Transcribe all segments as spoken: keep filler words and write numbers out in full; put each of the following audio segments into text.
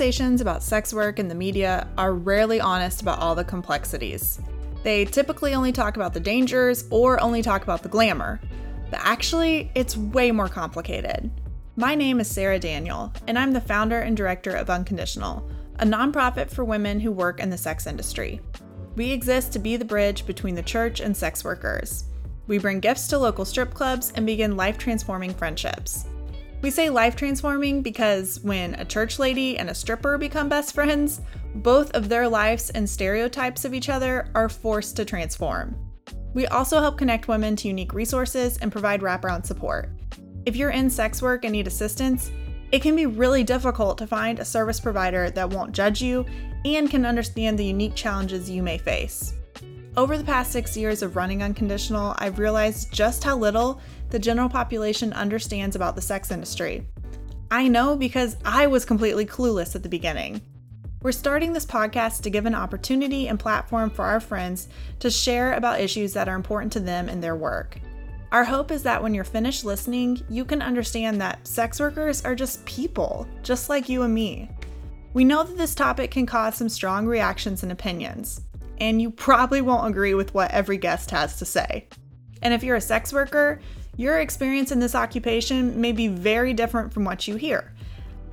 Conversations about sex work and the media are rarely honest about all the complexities. They typically only talk about the dangers or only talk about the glamour, but actually it's way more complicated. My name is Sarah Daniel, and I'm the founder and director of Unconditional, a nonprofit for women who work in the sex industry. We exist to be the bridge between the church and sex workers. We bring gifts to local strip clubs and begin life-transforming friendships. We say life-transforming because when a church lady and a stripper become best friends, both of their lives and stereotypes of each other are forced to transform. We also help connect women to unique resources and provide wraparound support. If you're in sex work and need assistance, it can be really difficult to find a service provider that won't judge you and can understand the unique challenges you may face. Over the past six years of running Unconditional, I've realized just how little the general population understands about the sex industry. I know because I was completely clueless at the beginning. We're starting this podcast to give an opportunity and platform for our friends to share about issues that are important to them and their work. Our hope is that when you're finished listening, you can understand that sex workers are just people, just like you and me. We know that this topic can cause some strong reactions and opinions, and you probably won't agree with what every guest has to say. And if you're a sex worker, your experience in this occupation may be very different from what you hear.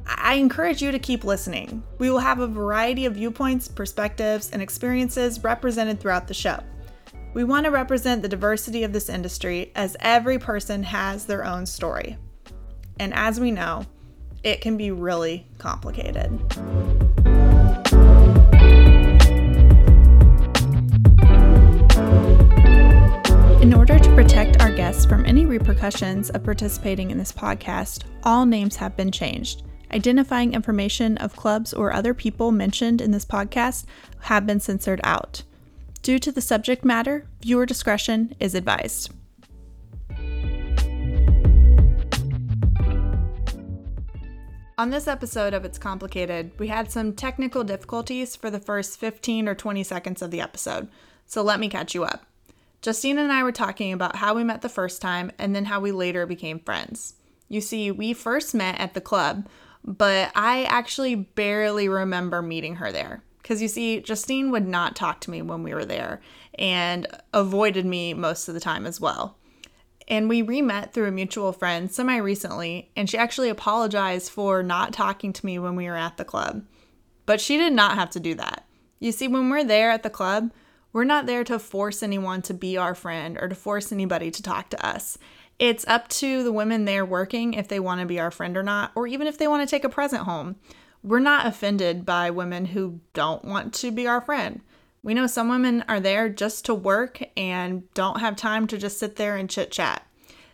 I encourage you to keep listening. We will have a variety of viewpoints, perspectives, and experiences represented throughout the show. We want to represent the diversity of this industry as every person has their own story. And as we know, it can be really complicated. In order to protect our guests from any repercussions of participating in this podcast, all names have been changed. Identifying information of clubs or other people mentioned in this podcast have been censored out. Due to the subject matter, viewer discretion is advised. On this episode of It's Complicated, we had some technical difficulties for the first fifteen or twenty seconds of the episode, so let me catch you up. Justine and I were talking about how we met the first time and then how we later became friends. You see, we first met at the club, but I actually barely remember meeting her there. Because you see, Justine would not talk to me when we were there and avoided me most of the time as well. And we re-met through a mutual friend semi-recently, and she actually apologized for not talking to me when we were at the club. But she did not have to do that. You see, when we're there at the club, we're not there to force anyone to be our friend or to force anybody to talk to us. It's up to the women there working if they want to be our friend or not, or even if they want to take a present home. We're not offended by women who don't want to be our friend. We know some women are there just to work and don't have time to just sit there and chit chat.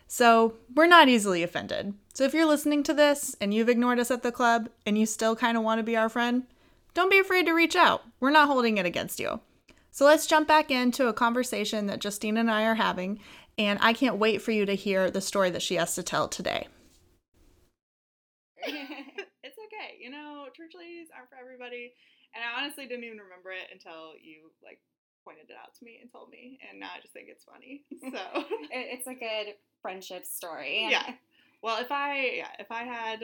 So we're not easily offended. So if you're listening to this and you've ignored us at the club and you still kind of want to be our friend, don't be afraid to reach out. We're not holding it against you. So let's jump back into a conversation that Justine and I are having, and I can't wait for you to hear the story that she has to tell today. You know, church ladies aren't for everybody, and I honestly didn't even remember it until you, like, pointed it out to me and told me, and now I just think it's funny, so. It's a good friendship story. Yeah. Well, if I, yeah, if I had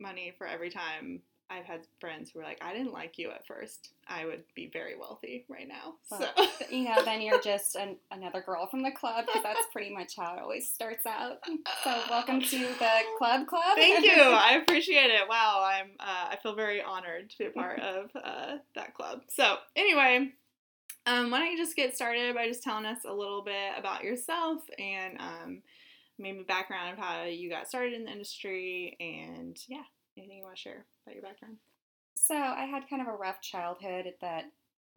money for every time I've had friends who were like, I didn't like you at first, I would be very wealthy right now, well, so. You know, then you're just an, another girl from the club, because that's pretty much how it always starts out. So welcome to the club club. Thank you. I appreciate it. Wow. I'm, uh, I feel very honored to be a part of uh, that club. So anyway, um, why don't you just get started by just telling us a little bit about yourself and um, maybe background of how you got started in the industry and, yeah. Anything you want to share about your background? So I had kind of a rough childhood that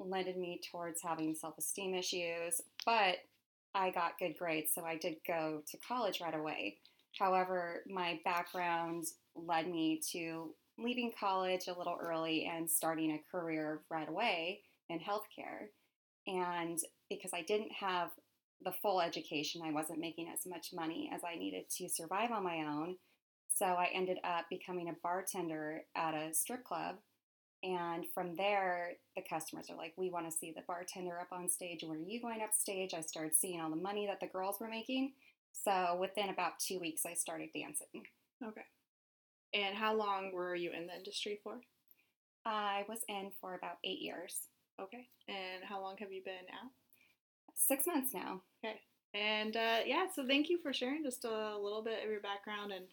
lended me towards having self-esteem issues, but I got good grades, so I did go to college right away. However, my background led me to leaving college a little early and starting a career right away in healthcare. And because I didn't have the full education, I wasn't making as much money as I needed to survive on my own. So I ended up becoming a bartender at a strip club, and from there, the customers are like, we want to see the bartender up on stage, when are you going up stage? I started seeing all the money that the girls were making, so within about two weeks, I started dancing. Okay. And how long were you in the industry for? I was in for about eight years. Okay. And how long have you been out? Six months now. Okay. And uh, yeah, so thank you for sharing just a little bit of your background. And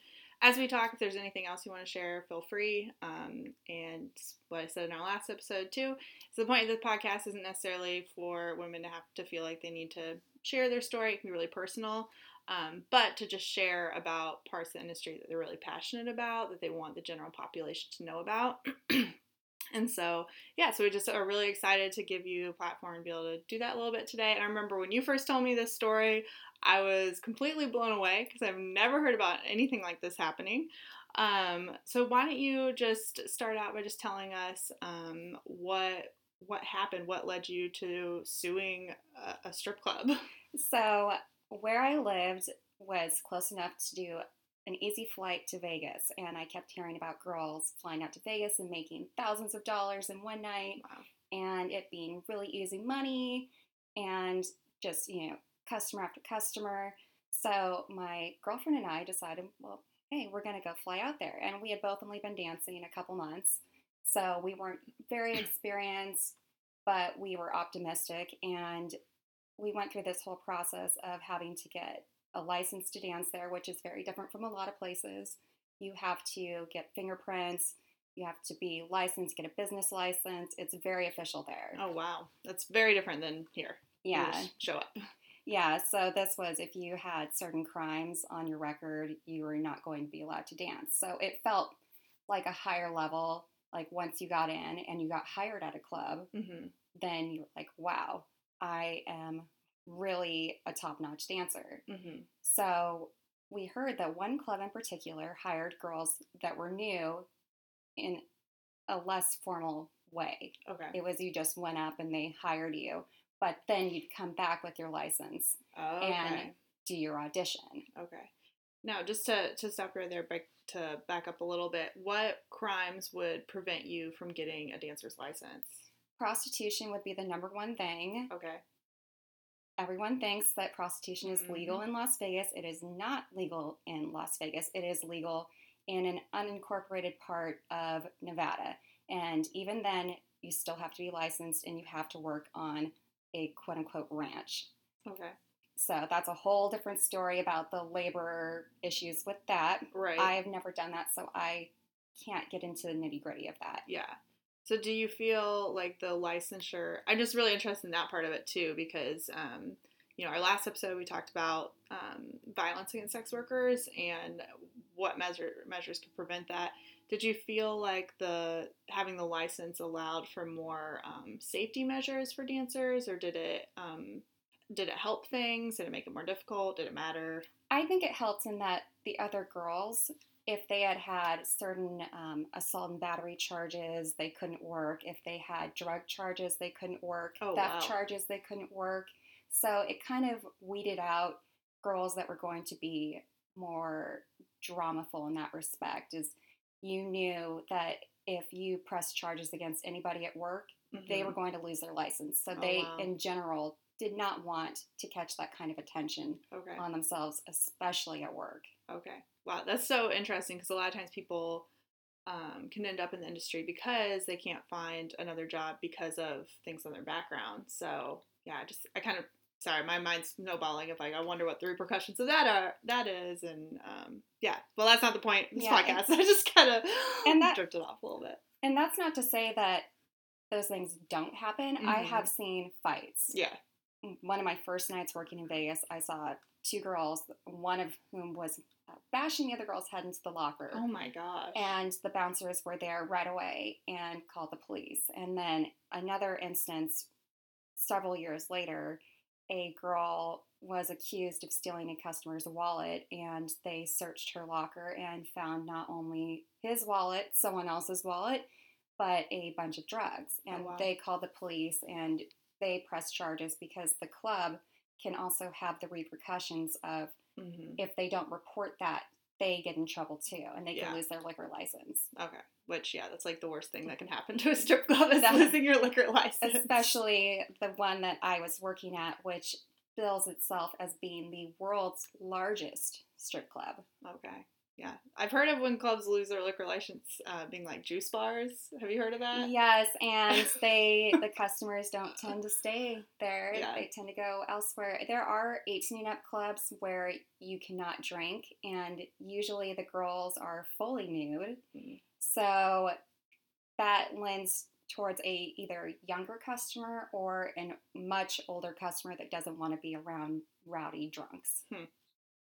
as we talk, if there's anything else you want to share, feel free. Um, and what I said in our last episode, too, so the point of this podcast isn't necessarily for women to have to feel like they need to share their story. It can be really personal, um, but to just share about parts of the industry that they're really passionate about, that they want the general population to know about. And so, yeah, so we just are really excited to give you a platform and be able to do that a little bit today. And I remember when you first told me this story, I was completely blown away because I've never heard about anything like this happening. Um, so why don't you just start out by just telling us um, what what happened, what led you to suing a, a strip club? So where I lived was close enough to do an easy flight to Vegas, and I kept hearing about girls flying out to Vegas and making thousands of dollars in one night. Wow. And it being really easy money and just, you know, customer after customer. So my girlfriend and I decided, well, hey, we're going to go fly out there. And we had both only been dancing a couple months, so we weren't very experienced, but we were optimistic. And we went through this whole process of having to get a license to dance there, which is very different from a lot of places. You have to get fingerprints. You have to be licensed, get a business license. It's very official there. Oh, wow. That's very different than here. Yeah. You just show up. Yeah. So this was, if you had certain crimes on your record, you were not going to be allowed to dance. So it felt like a higher level. Like once you got in and you got hired at a club, mm-hmm. then you were like, wow, I am really a top-notch dancer. Mm-hmm. So we heard that one club in particular hired girls that were new in a less formal way. Okay. It was you just went up and they hired you, but then you'd come back with your license okay. and do your audition. Okay. Now, just to, to stop right there, back, to back up a little bit, what crimes would prevent you from getting a dancer's license? Prostitution would be the number one thing. Okay. Everyone thinks that prostitution is legal in Las Vegas. It is not legal in Las Vegas. It is legal in an unincorporated part of Nevada. And even then, you still have to be licensed and you have to work on a quote-unquote ranch. Okay. So that's a whole different story about the labor issues with that. Right. I've never done that, so I can't get into the nitty-gritty of that. Yeah. So do you feel like the licensure, I'm just really interested in that part of it too, because, um, you know, our last episode we talked about um, violence against sex workers and what measure, measures could prevent that. Did you feel like the having the license allowed for more um, safety measures for dancers, or did it um, did it help things? Did it make it more difficult? Did it matter? I think it helped in that the other girls, if they had had certain um, assault and battery charges, they couldn't work. If they had drug charges, they couldn't work. Oh, theft wow. charges, they couldn't work. So it kind of weeded out girls that were going to be more dramaful in that respect. Is you knew that if you pressed charges against anybody at work, mm-hmm. they were going to lose their license. So oh, they, wow. in general, did not want to catch that kind of attention okay. on themselves, especially at work. Okay. Wow, that's so interesting because a lot of times people um, can end up in the industry because they can't find another job because of things on their background. So, yeah, just I kind of sorry, my mind's snowballing. If like I wonder what the repercussions of that are, that is, and um, yeah. Well, that's not the point of this yeah, podcast. I just kind of and that, drifted off a little bit. And that's not to say that those things don't happen. Mm-hmm. I have seen fights. Yeah. One of my first nights working in Vegas, I saw two girls, one of whom was bashing the other girl's head into the locker. Oh, my gosh. And the bouncers were there right away and called the police. And then another instance, several years later, a girl was accused of stealing a customer's wallet, and they searched her locker and found not only his wallet, someone else's wallet, but a bunch of drugs. And oh, wow. they called the police, and they pressed charges because the club can also have the repercussions of mm-hmm. if they don't report that, they get in trouble too, and they yeah. can lose their liquor license. Okay. Which, yeah, that's like the worst thing that can happen to a strip club is that, losing your liquor license. Especially the one that I was working at, which bills itself as being the world's largest strip club. Okay. Yeah. I've heard of when clubs lose their liquor license uh, being like juice bars. Have you heard of that? Yes, and they the customers don't tend to stay there. Yeah. They tend to go elsewhere. There are eighteen and up clubs where you cannot drink, and usually the girls are fully nude. Mm-hmm. So that lends towards a either younger customer or a much older customer that doesn't want to be around rowdy drunks. Hmm.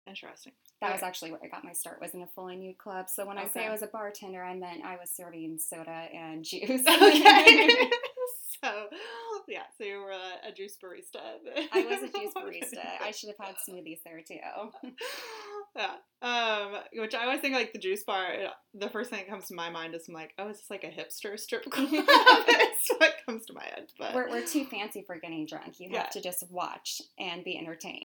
Interesting. That okay. was actually where I got my start, was in a fully nude club. So when okay. I say I was a bartender, I meant I was serving soda and juice. Okay. So, yeah, so you were a, a juice barista. I was a juice barista. I should have had smoothies there, too. Yeah. Um, which I always think, like, the juice bar, it, the first thing that comes to my mind is, I'm like, oh, is this like a hipster strip club? That's what comes to my head. But We're, we're too fancy for getting drunk. You have yeah. to just watch and be entertained.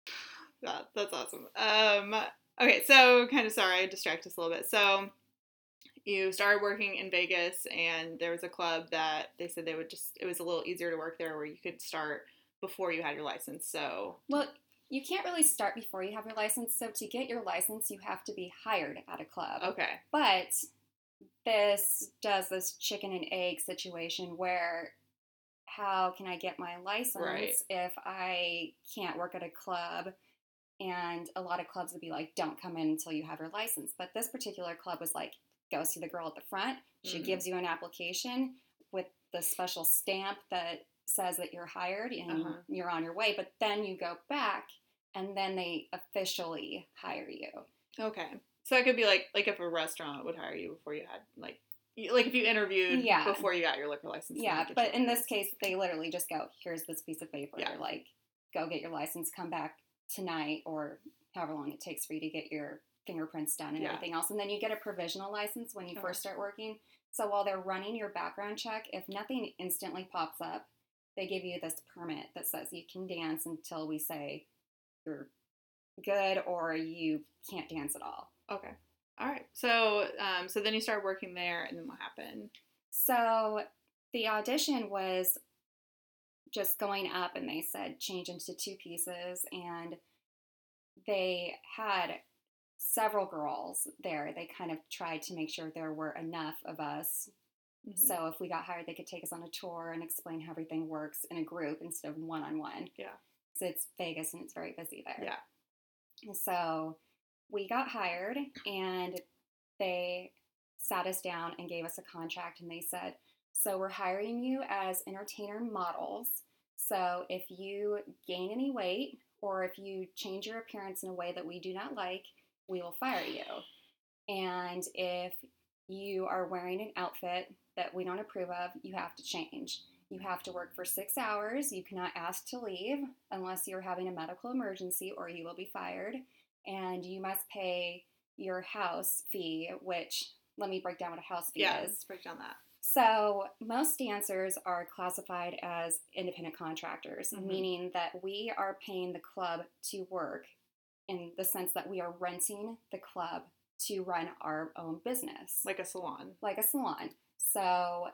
Yeah, that's awesome. Um, okay, so kind of sorry, I distracted us a little bit. So you started working in Vegas, and there was a club that they said they would just, it was a little easier to work there where you could start before you had your license. So, well, you can't really start before you have your license. So to get your license, you have to be hired at a club. Okay. But this does this chicken and egg situation where how can I get my license right. if I can't work at a club? And a lot of clubs would be like, don't come in until you have your license. But this particular club was like, goes to the girl at the front. She mm-hmm. gives you an application with the special stamp that says that you're hired and uh-huh. you're on your way. But then you go back, and then they officially hire you. Okay. So it could be like like if a restaurant would hire you before you had, like, like if you interviewed yeah. before you got your liquor license. Yeah, but in this case, they literally just go, here's this piece of paper. Yeah. Like, go get your license, come back tonight, or however long it takes for you to get your fingerprints done and yeah. everything else. And then you get a provisional license when you okay. first start working. So while they're running your background check, if nothing instantly pops up, they give you this permit that says you can dance until we say you're good or you can't dance at all. Okay. All right. So, um, so then you start working there, and then what happened? So the audition was just going up, and they said change into two pieces, and they had several girls there. They kind of tried to make sure there were enough of us. Mm-hmm. So if we got hired, they could take us on a tour and explain how everything works in a group instead of one-on-one. Yeah. So it's Vegas, and it's very busy there. Yeah. And so we got hired, and they sat us down and gave us a contract, and they said, so we're hiring you as entertainer models. So if you gain any weight or if you change your appearance in a way that we do not like, we will fire you. And if you are wearing an outfit that we don't approve of, you have to change. You have to work for six hours. You cannot ask to leave unless you're having a medical emergency, or you will be fired. And you must pay your house fee, which let me break down what a house fee yeah, is. Yeah, let's break down that. So most dancers are classified as independent contractors, mm-hmm. meaning that we are paying the club to work in the sense that we are renting the club to run our own business. Like a salon. Like a salon. So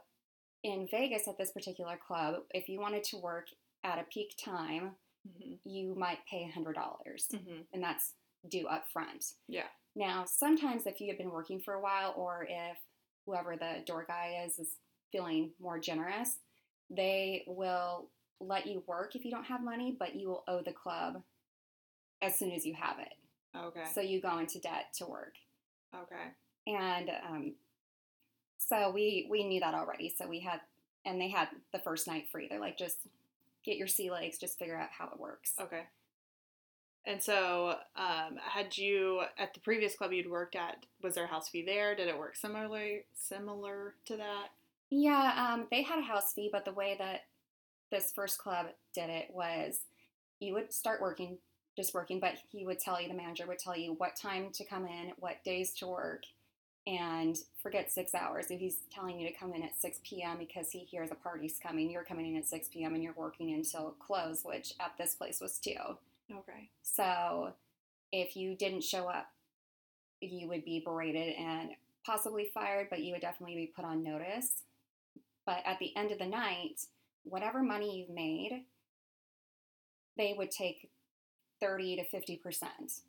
in Vegas at this particular club, if you wanted to work at a peak time, mm-hmm. you might pay one hundred dollars, mm-hmm. and that's due up front. Yeah. Now, sometimes if you have been working for a while, or if whoever the door guy is, is feeling more generous, they will let you work if you don't have money, but you will owe the club as soon as you have it. Okay. So you go into debt to work. Okay. And um, so we we knew that already. So we had, and they had the first night free. They're like, just get your sea legs, just figure out how it works. Okay. And so, um, had you, at the previous club you'd worked at, was there a house fee there? Did it work similarly, similar to that? Yeah, um, they had a house fee, but the way that this first club did it was you would start working, just working, but he would tell you, the manager would tell you what time to come in, what days to work, and forget six hours. If he's telling you to come in at six p.m. because he hears a party's coming, you're coming in at six p.m. and you're working until close, which at this place was two. Okay. So if you didn't show up, you would be berated and possibly fired, but you would definitely be put on notice. But at the end of the night, whatever money you've made, they would take thirty to fifty percent.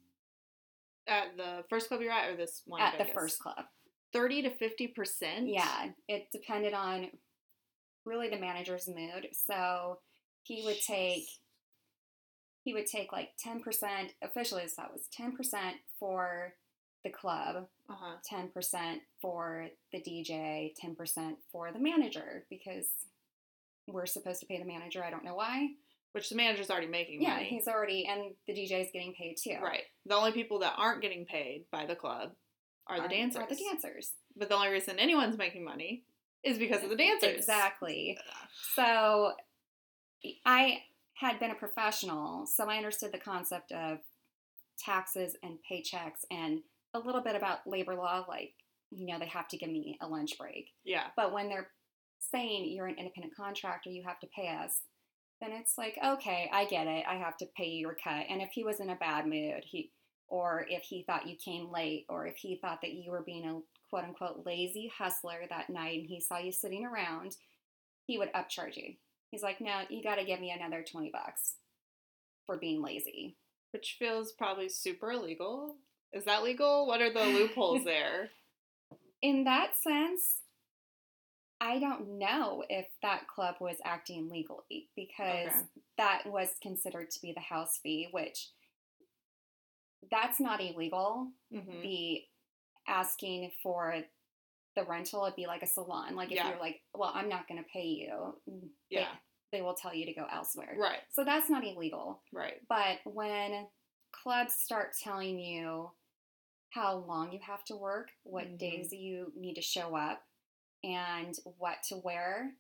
at the first club you're at, or this one? At the first club. thirty to fifty percent? Yeah. It depended on really the manager's mood. So he would take, he would take like ten percent, officially so that was ten percent for the club, uh-huh. ten percent for the D J, ten percent for the manager, because we're supposed to pay the manager. I don't know why. Which the manager's already making yeah, money. Yeah, he's already, and the D J's getting paid too. Right. The only people that aren't getting paid by the club are, are the dancers. Are the dancers. But the only reason anyone's making money is because of the dancers. Exactly. Ugh. So I had been a professional, so I understood the concept of taxes and paychecks and a little bit about labor law, like, you know, they have to give me a lunch break. Yeah. But when they're saying you're an independent contractor, you have to pay us, then it's like, okay, I get it. I have to pay your cut. And if he was in a bad mood, he, or if he thought you came late, or if he thought that you were being a quote-unquote lazy hustler that night and he saw you sitting around, he would upcharge you. He's like, no, you got to give me another twenty bucks for being lazy. Which feels probably super illegal. Is that legal? What are the loopholes there? In that sense, I don't know if that club was acting legally, because okay. that was considered to be the house fee, which that's not illegal. Mm-hmm. The asking for the rental would be like a salon. Like if yeah. you're like, well, I'm not going to pay you. Yeah. They, they will tell you to go elsewhere. Right. So that's not illegal. Right. But when clubs start telling you how long you have to work, what mm-hmm. days you need to show up, and what to wear,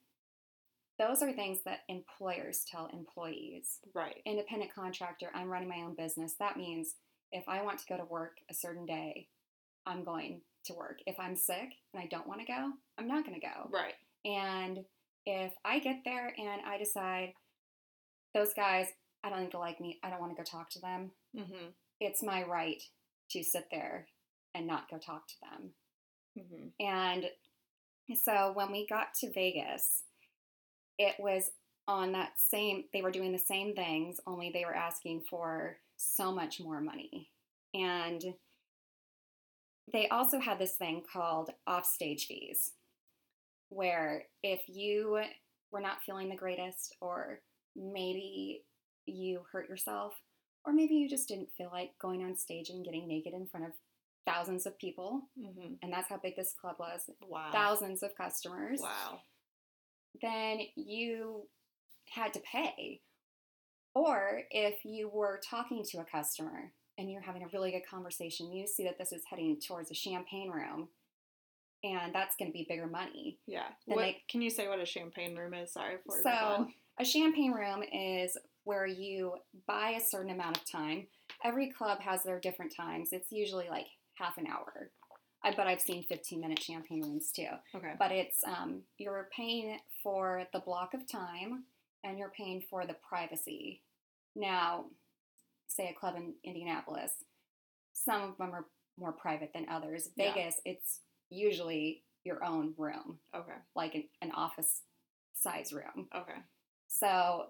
those are things that employers tell employees. Right. Independent contractor, I'm running my own business. That means if I want to go to work a certain day, I'm going to work. If I'm sick and I don't want to go, I'm not going to go. Right. And if I get there and I decide, those guys, I don't think they like me, I don't want to go talk to them, mm-hmm. it's my right to sit there and not go talk to them. Mm-hmm. And so when we got to Vegas, it was on that same, they were doing the same things, only they were asking for so much more money. And they also had this thing called offstage fees, where if you were not feeling the greatest, or maybe you hurt yourself, or maybe you just didn't feel like going on stage and getting naked in front of thousands of people, mm-hmm. and that's how big this club was. Wow. Thousands of customers. Wow. Then you had to pay. Or if you were talking to a customer and you're having a really good conversation, you see that this is heading towards a champagne room, and that's going to be bigger money. Yeah. What, they, can you say what a champagne room is? Sorry for So a champagne room is where you buy a certain amount of time. Every club has their different times. It's usually like half an hour. I bet I've seen fifteen-minute champagne rooms, too. Okay. But it's, um, you're paying for the block of time, and you're paying for the privacy. Now, say a club in Indianapolis, some of them are more private than others. Vegas, yeah. it's usually your own room. Okay. Like an, an office-size room. Okay. So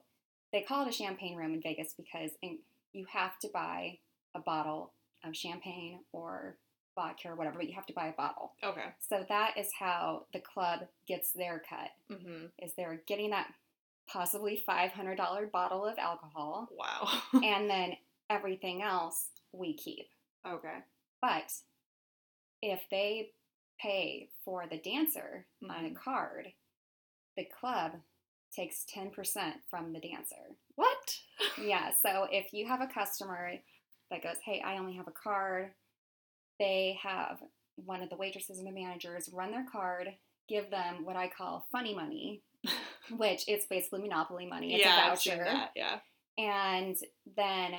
they call it a champagne room in Vegas because in, you have to buy a bottle of champagne or vodka or whatever, but you have to buy a bottle. Okay. So that is how the club gets their cut, mm-hmm. is they're getting that possibly five hundred dollars bottle of alcohol. Wow. And then everything else we keep. Okay. But if they pay for the dancer mm-hmm. on a card, the club takes ten percent from the dancer. What? Yeah, so if you have a customer that goes, hey, I only have a card, they have one of the waitresses and the managers run their card, give them what I call funny money, which is basically Monopoly money. It's yeah, a voucher. I've seen that, yeah. And then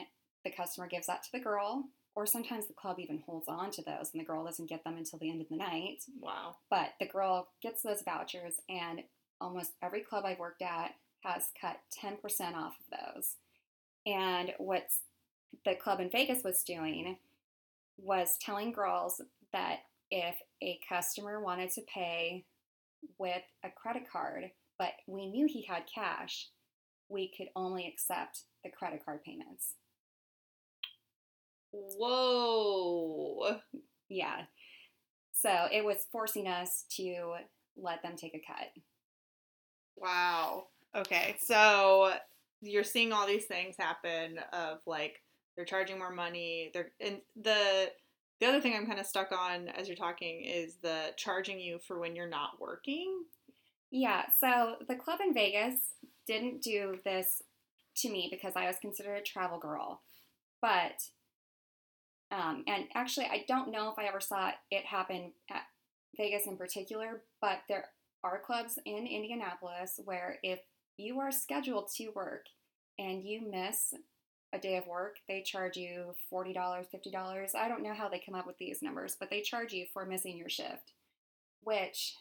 the customer gives that to the girl, or sometimes the club even holds on to those, and the girl doesn't get them until the end of the night. Wow. But the girl gets those vouchers, and almost every club I've worked at has cut ten percent off of those. And what the club in Vegas was doing was telling girls that if a customer wanted to pay with a credit card, but we knew he had cash, we could only accept the credit card payments. whoa. Yeah. So it was forcing us to let them take a cut. Wow. Okay. So you're seeing all these things happen of like they're charging more money. They're and the the other thing I'm kind of stuck on as you're talking is the charging you for when you're not working. Yeah. So the club in Vegas didn't do this to me because I was considered a travel girl, but um, and actually I don't know if I ever saw it happen at Vegas in particular, but there are clubs in Indianapolis where if you are scheduled to work and you miss a day of work, they charge you forty dollars, fifty dollars. I don't know how they come up with these numbers, but they charge you for missing your shift, which,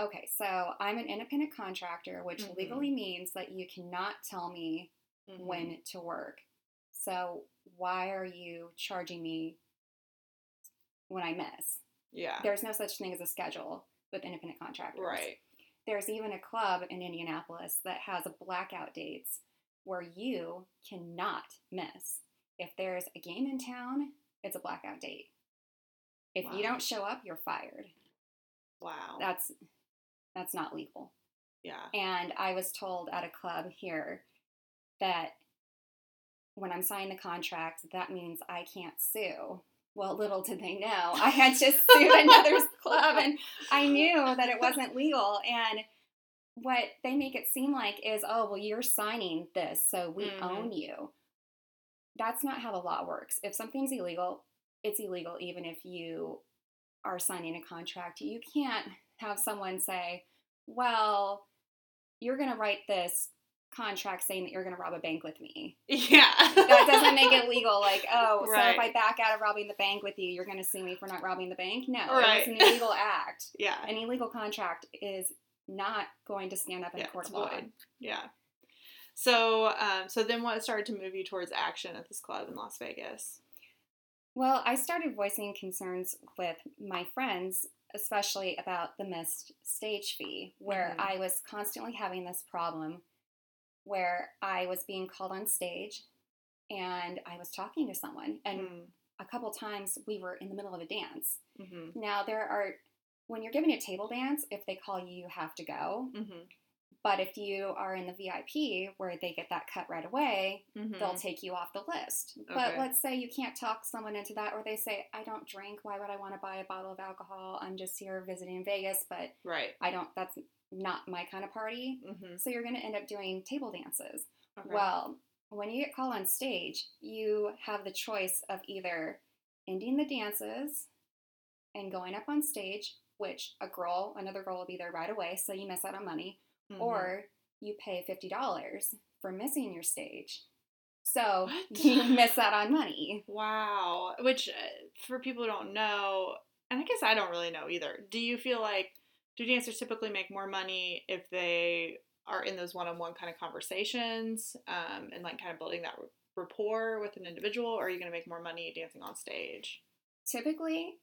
okay, so I'm an independent contractor, which mm-hmm. legally means that you cannot tell me mm-hmm. when to work. So why are you charging me when I miss? Yeah. There's no such thing as a schedule with independent contractors. Right. There's even a club in Indianapolis that has blackout dates where you cannot miss. If there's a game in town, it's a blackout date. If wow. you don't show up, you're fired. Wow. That's that's not legal. Yeah. And I was told at a club here that when I'm signing the contract, that means I can't sue. Well, little did they know, I had just sued another club, and I knew that it wasn't legal. And what they make it seem like is, oh, well, you're signing this, so we mm-hmm. own you. That's not how the law works. If something's illegal, it's illegal, even if you are signing a contract. You can't have someone say, well, you're going to write this contract saying that you're going to rob a bank with me. Yeah. That doesn't make it legal. Like, oh, right. So if I back out of robbing the bank with you, you're going to sue me for not robbing the bank? No. Right. It's an illegal act. Yeah. An illegal contract is not going to stand up in yeah, a court of law. Void. Yeah. So, um, so then what started to move you towards action at this club in Las Vegas? Well, I started voicing concerns with my friends, especially about the missed stage fee, where mm. I was constantly having this problem where I was being called on stage and I was talking to someone. And mm. a couple times we were in the middle of a dance. Mm-hmm. Now, there are, when you're giving a table dance, if they call you, you have to go. Mm-hmm. But if you are in the V I P where they get that cut right away, mm-hmm. they'll take you off the list. Okay. But let's say you can't talk someone into that, or they say, I don't drink. Why would I want to buy a bottle of alcohol? I'm just here visiting Vegas, but right. I don't, that's not my kind of party. Mm-hmm. So you're going to end up doing table dances. Okay. Well, when you get called on stage, you have the choice of either ending the dances and going up on stage, which a girl, another girl will be there right away, so you miss out on money, mm-hmm. or you pay fifty dollars for missing your stage. So what? You miss out on money. Wow. Which, for people who don't know, and I guess I don't really know either, do you feel like, do dancers typically make more money if they are in those one-on-one kind of conversations um, and, like, kind of building that rapport with an individual? Or are you going to make more money dancing on stage? Typically,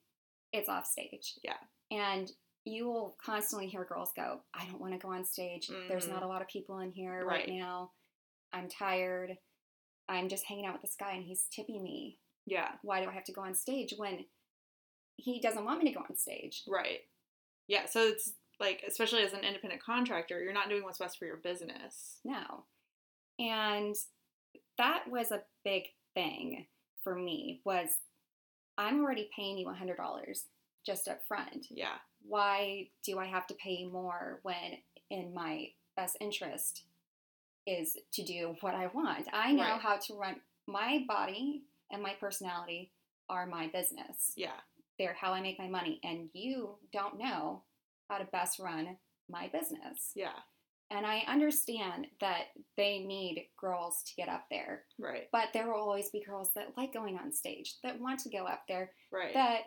it's off stage. Yeah. And you will constantly hear girls go, I don't want to go on stage. Mm. There's not a lot of people in here right. right now. I'm tired. I'm just hanging out with this guy, and he's tipping me. Yeah. Why do I have to go on stage when he doesn't want me to go on stage? Right. Yeah, so it's like, especially as an independent contractor, you're not doing what's best for your business. No. And that was a big thing for me, was I'm already paying you one hundred dollars just up front. Yeah. Why do I have to pay you more when in my best interest is to do what I want? I know right. how to run my body, and my personality are my business. Yeah. They're how I make my money, and you don't know how to best run my business. Yeah. And I understand that they need girls to get up there. Right. But there will always be girls that like going on stage, that want to go up there. Right. That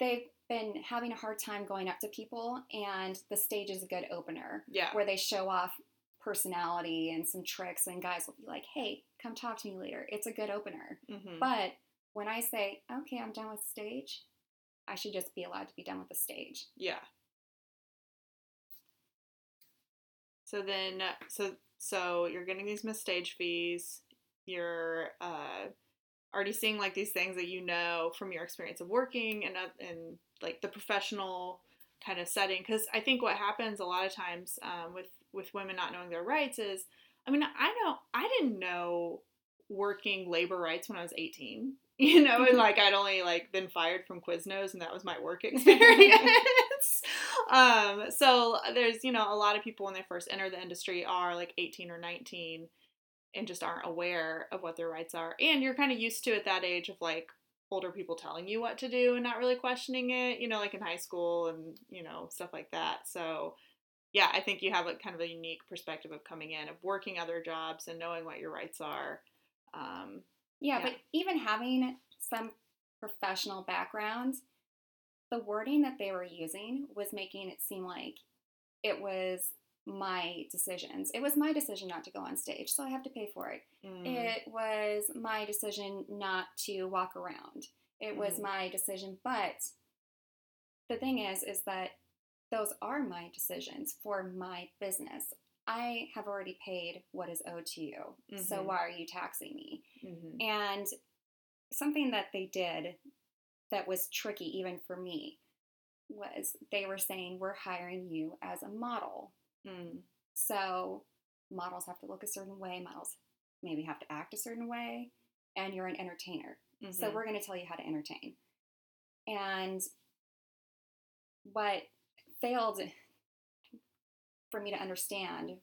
they've been having a hard time going up to people, and the stage is a good opener. Yeah. Where they show off personality and some tricks, and guys will be like, hey, come talk to me later. It's a good opener. Mm-hmm. But when I say, okay, I'm done with stage, I should just be allowed to be done with the stage. Yeah. So then, so so you're getting these missed stage fees. You're uh, already seeing like these things that you know from your experience of working and and like the professional kind of setting. Because I think what happens a lot of times um, with with women not knowing their rights is, I mean, I know I didn't know working labor rights when I was eighteen. You know, and like I'd only like been fired from Quiznos, and that was my work experience. um, so there's, you know, a lot of people when they first enter the industry are like eighteen or nineteen and just aren't aware of what their rights are. And you're kind of used to at that age of like older people telling you what to do and not really questioning it, you know, like in high school and, you know, stuff like that. So yeah, I think you have like kind of a unique perspective of coming in, of working other jobs and knowing what your rights are. Um, Yeah, yeah, but even having some professional background, the wording that they were using was making it seem like it was my decisions. It was my decision not to go on stage, so I have to pay for it. Mm. It was my decision not to walk around. It was mm. my decision. But the thing is, is that those are my decisions for my business. I have already paid what is owed to you, mm-hmm. so why are you taxing me? Mm-hmm. And something that they did that was tricky even for me was they were saying, we're hiring you as a model. Mm. So models have to look a certain way, models maybe have to act a certain way, and you're an entertainer. Mm-hmm. So we're going to tell you how to entertain. And what failed for me to understand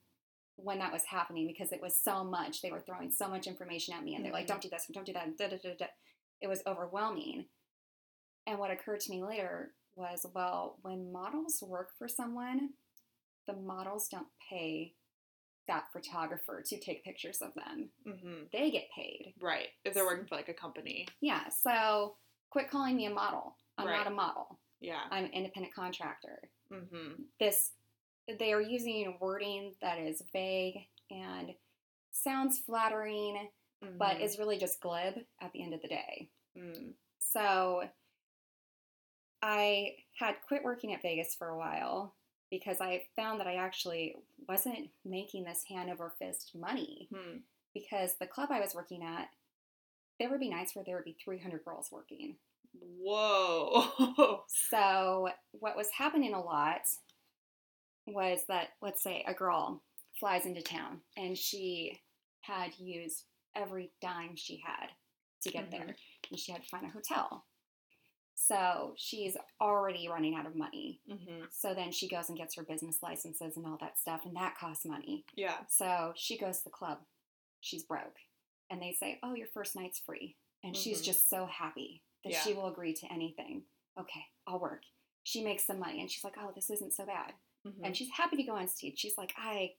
when that was happening, because it was so much, they were throwing so much information at me, and they're mm-hmm. like, don't do this, don't do that, da, da, da, da. It was overwhelming. And what occurred to me later was, well, when models work for someone, the models don't pay that photographer to take pictures of them. Mm-hmm. They get paid. Right. If they're working for like a company. Yeah. So quit calling me a model. I'm right. not a model. Yeah. I'm an independent contractor. Mm-hmm. This They are using wording that is vague and sounds flattering, mm-hmm. but is really just glib at the end of the day. Mm. So I had quit working at Vegas for a while because I found that I actually wasn't making this hand over fist money mm. because the club I was working at, there would be nights where there would be three hundred girls working. Whoa. So what was happening a lot was that, let's say, a girl flies into town, and she had used every dime she had to get mm-hmm. there, and she had to find a hotel. So she's already running out of money. Mm-hmm. So then she goes and gets her business licenses and all that stuff, and that costs money. Yeah. So she goes to the club. She's broke. And they say, oh, your first night's free. And mm-hmm. she's just so happy that yeah. she will agree to anything. Okay, I'll work. She makes some money, and she's like, oh, this isn't so bad. Mm-hmm. And she's happy to go on stage. She's like, I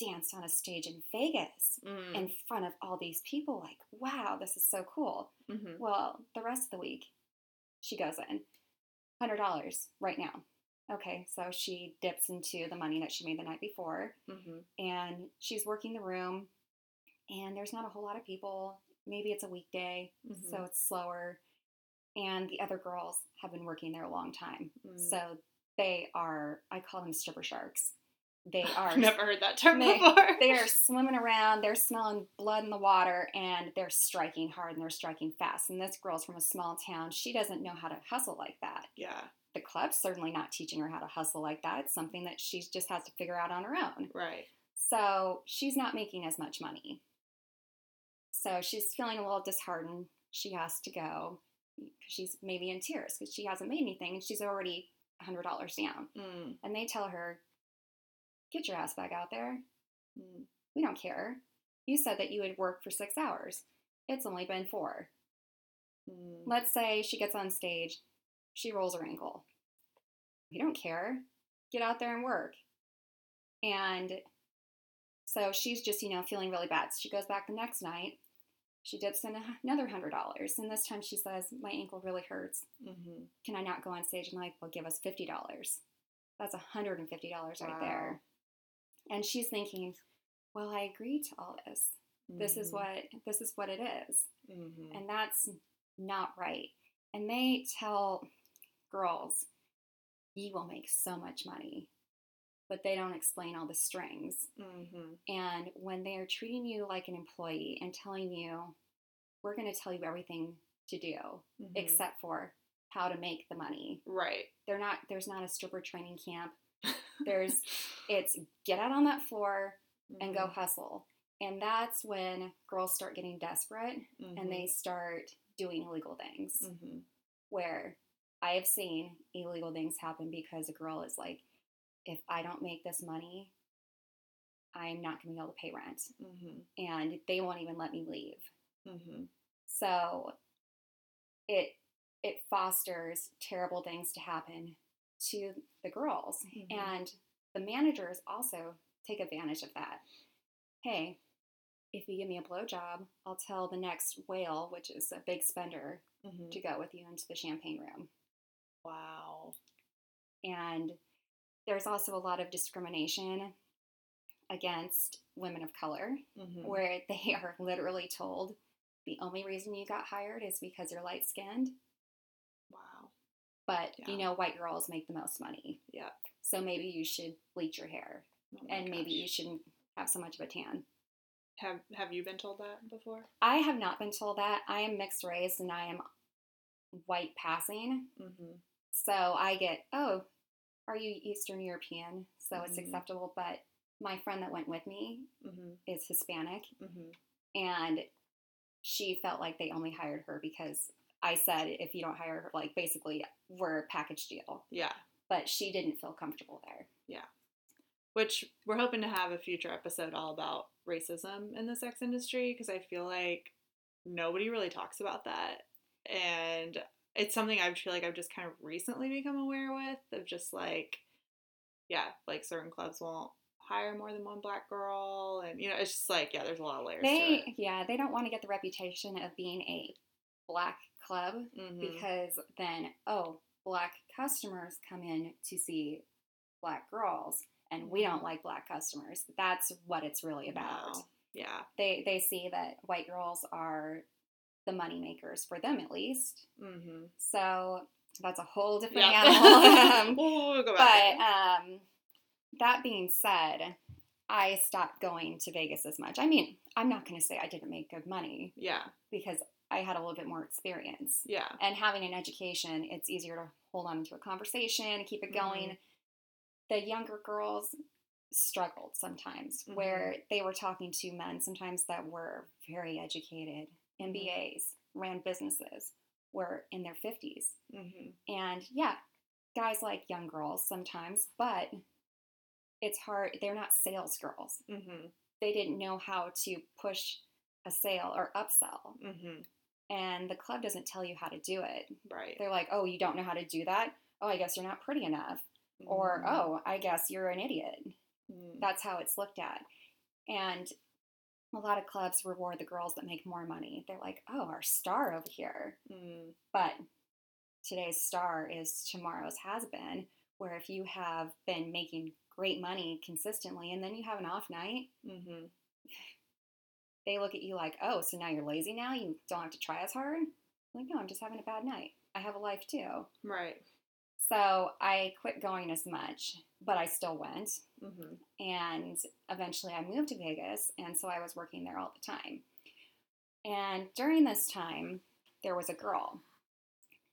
danced on a stage in Vegas mm. in front of all these people. Like, wow, this is so cool. Mm-hmm. Well, the rest of the week, she goes in, one hundred dollars right now. Okay, so she dips into the money that she made the night before. Mm-hmm. And she's working the room. And there's not a whole lot of people. Maybe it's a weekday, mm-hmm. so it's slower. And the other girls have been working there a long time. Mm. So they are, I call them stripper sharks. They are. I've never heard that term they, before. They are swimming around. They're smelling blood in the water, and they're striking hard, and they're striking fast. And this girl's from a small town. She doesn't know how to hustle like that. Yeah. The club's certainly not teaching her how to hustle like that. It's something that she just has to figure out on her own. Right. So she's not making as much money. So she's feeling a little disheartened. She has to go. She's maybe in tears because she hasn't made anything, and she's already one hundred dollars down. Mm. And they tell her, get your ass back out there. Mm. We don't care. You said that you would work for six hours. It's only been four. Mm. Let's say she gets on stage. She rolls her ankle. We don't care. Get out there and work. And so she's just, you know, feeling really bad. So she goes back the next night. She dips in another one hundred dollars, and this time she says, my ankle really hurts. Mm-hmm. Can I not go on stage? And like, well, give us fifty dollars. That's one hundred fifty dollars right wow. there. And she's thinking, well, I agreed to all this. Mm-hmm. This is what this is what it is. Mm-hmm. And that's not right. And they tell girls, you will make so much money. But they don't explain all the strings. Mm-hmm. And when they are treating you like an employee and telling you we're going to tell you everything to do mm-hmm. except for how to make the money. Right. They're not, there's not a stripper training camp. There's, it's get out on that floor mm-hmm. and go hustle. And that's when girls start getting desperate mm-hmm. and they start doing illegal things mm-hmm. where I have seen illegal things happen because a girl is like, if I don't make this money, I'm not going to be able to pay rent. Mm-hmm. And they won't even let me leave. Mm-hmm. So it it fosters terrible things to happen to the girls. Mm-hmm. And the managers also take advantage of that. Hey, if you give me a blowjob, I'll tell the next whale, which is a big spender, mm-hmm. to go with you into the champagne room. Wow. And there's also a lot of discrimination against women of color, mm-hmm. where they are literally told the only reason you got hired is because you're light-skinned. Wow. But, yeah. you know, white girls make the most money. Yeah. So maybe you should bleach your hair, oh and gosh. maybe you shouldn't have so much of a tan. Have Have you been told that before? I have not been told that. I am mixed race and I am white passing. Mm-hmm. So I get, oh, are you Eastern European? So mm-hmm. it's acceptable. But my friend that went with me mm-hmm. is Hispanic. Mm-hmm. And she felt like they only hired her because I said, if you don't hire her, like basically we're a package deal. Yeah. But she didn't feel comfortable there. Yeah. Which we're hoping to have a future episode all about racism in the sex industry, because I feel like nobody really talks about that. And it's something I feel like I've just kind of recently become aware with, of just like, yeah, like certain clubs won't hire more than one black girl. And, you know, it's just like, yeah, there's a lot of layers they, to it. Yeah, they don't want to get the reputation of being a black club mm-hmm. because then, oh, black customers come in to see black girls. And we don't like black customers. That's what it's really about. No. Yeah. They they see that white girls are the money makers for them, at least. Mm-hmm. So that's a whole different yeah. animal. we'll go back but um, that being said, I stopped going to Vegas as much. I mean, I'm not going to say I didn't make good money. Yeah. Because I had a little bit more experience. Yeah. And having an education, it's easier to hold on to a conversation, keep it going. Mm-hmm. The younger girls struggled sometimes mm-hmm. where they were talking to men sometimes that were very educated, M B As, mm-hmm. ran businesses, were in their fifties. Mm-hmm. And, yeah, guys like young girls sometimes, but it's hard. They're not sales girls. Mm-hmm. They didn't know how to push a sale or upsell. Mm-hmm. And the club doesn't tell you how to do it. Right. They're like, oh, you don't know how to do that? Oh, I guess you're not pretty enough. Or, oh, I guess you're an idiot. Mm. That's how it's looked at. And a lot of clubs reward the girls that make more money. They're like, oh, our star over here. Mm. But today's star is tomorrow's has-been, where if you have been making great money consistently and then you have an off night, mm-hmm. they look at you like, oh, so now you're lazy now? You don't have to try as hard? I'm like, no, I'm just having a bad night. I have a life too. Right. So I quit going as much, but I still went, mm-hmm. and eventually I moved to Vegas, and so I was working there all the time. And during this time, there was a girl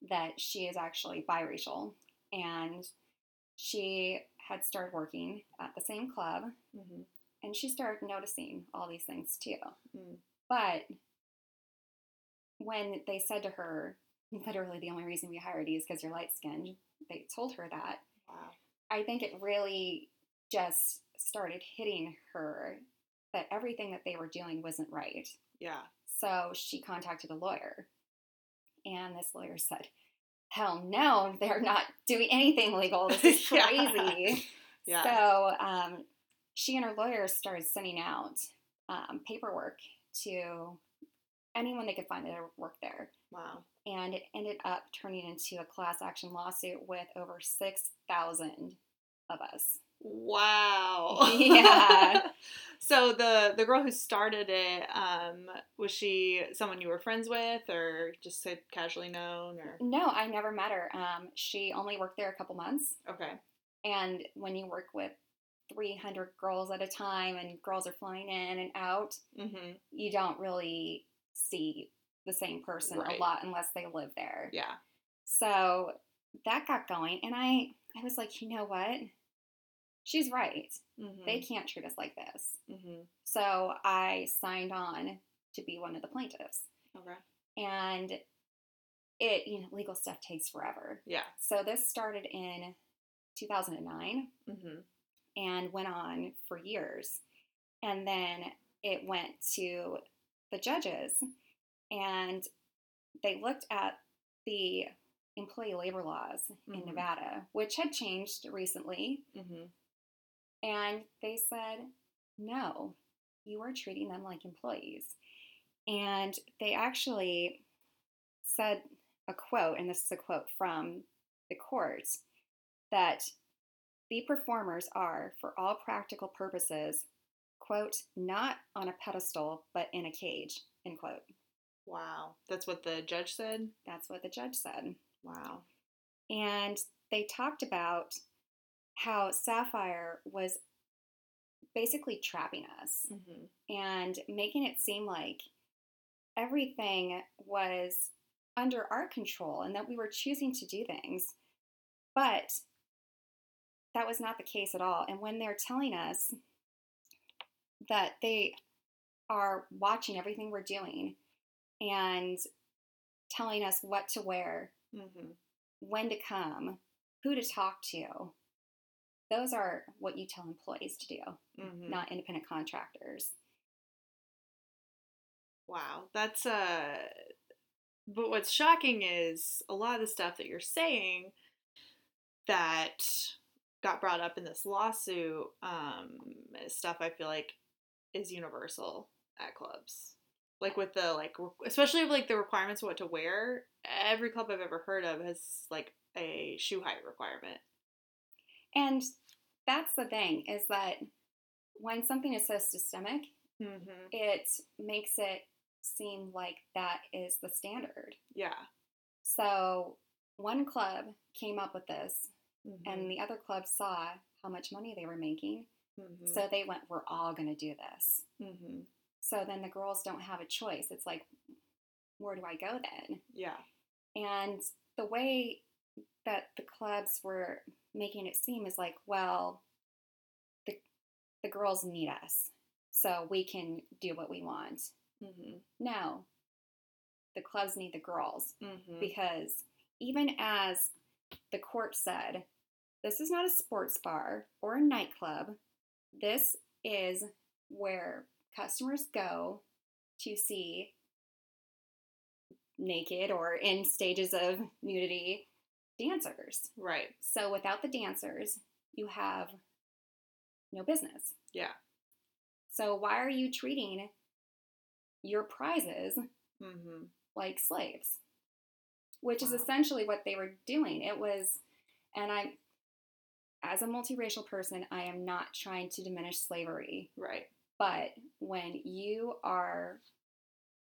that she is actually biracial, and she had started working at the same club, mm-hmm. and she started noticing all these things too. Mm. But when they said to her, literally the only reason we hired you is because you're light-skinned, they told her that. Wow. I think it really just started hitting her that everything that they were doing wasn't right. Yeah. So she contacted a lawyer, and this lawyer said, hell no, they're not doing anything legal. This is crazy. yeah. So um, she and her lawyer started sending out um, paperwork to anyone they could find that worked there. Wow. And it ended up turning into a class action lawsuit with over six thousand of us. Wow. Yeah. So the, the girl who started it, um, was she someone you were friends with or just casually known? Or no, I never met her. Um, she only worked there a couple months. Okay. And when you work with three hundred girls at a time and girls are flying in and out, mm-hmm. you don't really see the same person right. a lot unless they live there. Yeah. So that got going, and I, I was like, you know what? She's right. Mm-hmm. They can't treat us like this. Mm-hmm. So I signed on to be one of the plaintiffs. Okay. And it, you know, legal stuff takes forever. Yeah. So this started in two thousand nine mm-hmm. and went on for years. And then it went to the judges, and they looked at the employee labor laws mm-hmm. in Nevada, which had changed recently. Mm-hmm. And they said, no, you are treating them like employees. And they actually said a quote, and this is a quote from the court, that the performers are, for all practical purposes, quote, not on a pedestal, but in a cage, end quote. Wow. That's what the judge said? That's what the judge said. Wow. And they talked about how Sapphire was basically trapping us mm-hmm. and making it seem like everything was under our control and that we were choosing to do things. But that was not the case at all. And when they're telling us that they are watching everything we're doing and telling us what to wear, mm-hmm. when to come, who to talk to, those are what you tell employees to do, mm-hmm. not independent contractors. Wow. That's, uh, but what's shocking is a lot of the stuff that you're saying that got brought up in this lawsuit, um, stuff I feel like is universal at clubs. Like with the, like, especially with like the requirements of what to wear, every club I've ever heard of has like a shoe height requirement. And that's the thing, is that when something is so systemic, mm-hmm. it makes it seem like that is the standard. Yeah. So one club came up with this, mm-hmm. and the other club saw how much money they were making, mm-hmm. so they went, we're all going to do this. Mm-hmm. So then the girls don't have a choice. It's like, where do I go then? Yeah. And the way that the clubs were making it seem is like, well, the the girls need us, so we can do what we want. Mm-hmm. No, the clubs need the girls, mm-hmm. because even as the court said, this is not a sports bar or a nightclub. This is where customers go to see naked or in stages of nudity dancers. Right. So without the dancers, you have no business. Yeah. So why are you treating your prizes mm-hmm. like slaves? Which wow. is essentially what they were doing. It was, and I'm, as a multiracial person, I am not trying to diminish slavery. Right. But when you are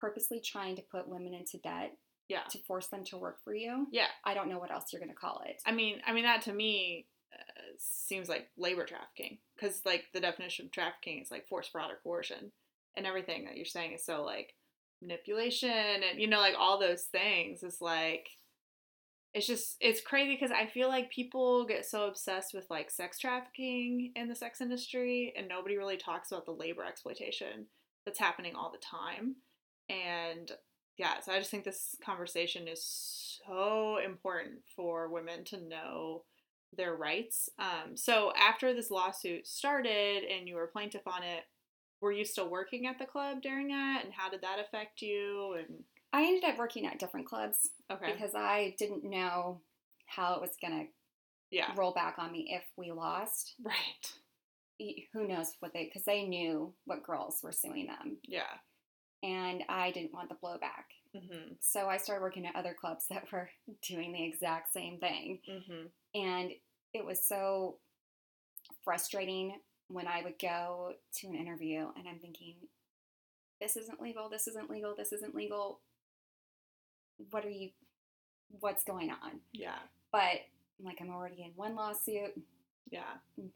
purposely trying to put women into debt, yeah, to force them to work for you, yeah, I don't know what else you're going to call it. I mean, I mean that to me uh, seems like labor trafficking, because like the definition of trafficking is like force, fraud, or coercion, and everything that you're saying is so like manipulation and, you know, like all those things. It's like, it's just, it's crazy because I feel like people get so obsessed with like sex trafficking in the sex industry, and nobody really talks about the labor exploitation that's happening all the time. And yeah, so I just think this conversation is so important for women to know their rights. Um, so after this lawsuit started and you were a plaintiff on it, were you still working at the club during that? And how did that affect you? And I ended up working at different clubs. Okay. Because I didn't know how it was going to yeah. roll back on me if we lost. Right. Who knows what they, because they knew what girls were suing them. Yeah. And I didn't want the blowback. Mm-hmm. So I started working at other clubs that were doing the exact same thing. Mm-hmm. And it was so frustrating when I would go to an interview and I'm thinking, this isn't legal, this isn't legal, this isn't legal. What are you, what's going on? Yeah. But I'm like, I'm already in one lawsuit. Yeah.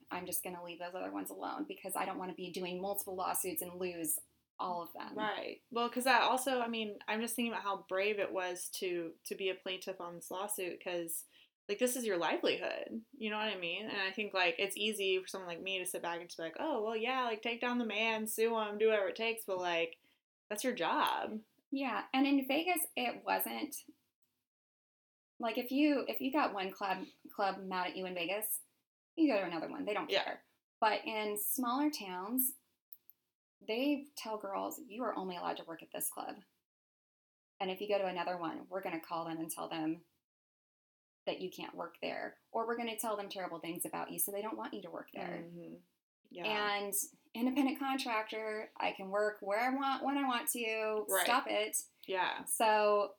I'm just going to leave those other ones alone because I don't want to be doing multiple lawsuits and lose all of them. Right. Well, because I also, I mean, I'm just thinking about how brave it was to, to be a plaintiff on this lawsuit because, like, this is your livelihood. You know what I mean? And I think, like, it's easy for someone like me to sit back and just be like, oh, well, yeah, like, take down the man, sue him, do whatever it takes. But, like, that's your job. Yeah. And in Vegas, it wasn't, like, if you if you got one club club mad at you in Vegas, you go to another one. They don't care. Yeah. But in smaller towns, they tell girls, you are only allowed to work at this club. And if you go to another one, we're going to call them and tell them that you can't work there. Or we're going to tell them terrible things about you, so they don't want you to work there. Mm-hmm. Yeah. And independent contractor, I can work where I want, when I want to. Right. Stop it. Yeah. So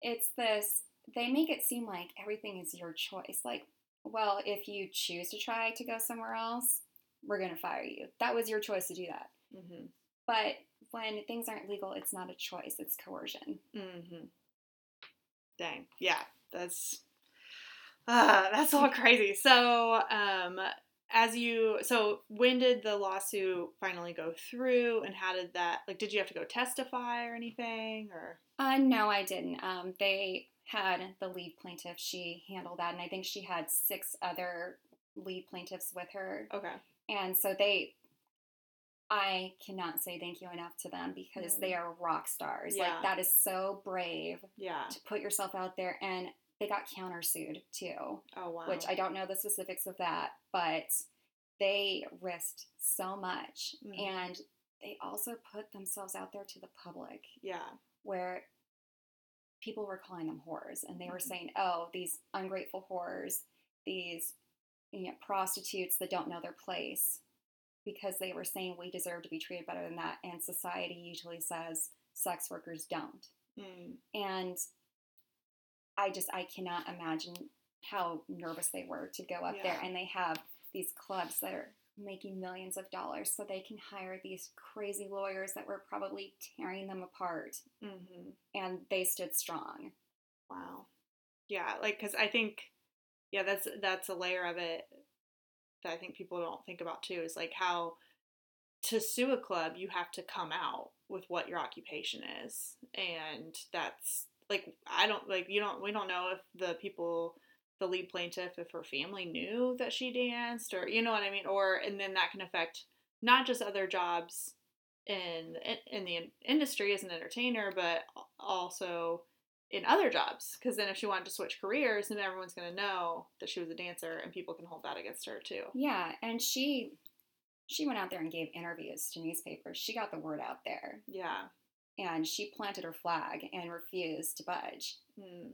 it's this, they make it seem like everything is your choice. Like, well, if you choose to try to go somewhere else, we're going to fire you. That was your choice to do that. Mm-hmm. But when things aren't legal, it's not a choice. It's coercion. Mm-hmm. Dang. Yeah. That's, uh, that's all crazy. So, um, as you, so when did the lawsuit finally go through and how did that, like, did you have to go testify or anything or? Uh, no, I didn't. Um, they had the lead plaintiff. She handled that. And I think she had six other lead plaintiffs with her. Okay. And so they, I cannot say thank you enough to them because they are rock stars. Yeah. Like, that is so brave. Yeah. To put yourself out there. And they got countersued too. Oh, wow. Which I don't know the specifics of that, but they risked so much. Mm-hmm. And they also put themselves out there to the public. Yeah. Where people were calling them whores. And they mm-hmm. were saying, oh, these ungrateful whores, these, you know, prostitutes that don't know their place, because they were saying we deserve to be treated better than that, and society usually says sex workers don't. Mm. And I just, I cannot imagine how nervous they were to go up yeah. there, and they have these clubs that are making millions of dollars, so they can hire these crazy lawyers that were probably tearing them apart, mm-hmm. and they stood strong. Wow. Yeah, like, because I think, yeah, that's that's a layer of it that I think people don't think about too, is like how to sue a club, you have to come out with what your occupation is. And that's like, I don't like, you don't, we don't know if the people, the lead plaintiff, if her family knew that she danced or, you know what I mean? Or, and then that can affect not just other jobs in, in the industry as an entertainer, but also in other jobs, because then if she wanted to switch careers, then everyone's going to know that she was a dancer, and people can hold that against her too. Yeah, and she she went out there and gave interviews to newspapers. She got the word out there. Yeah. And she planted her flag and refused to budge. Mm.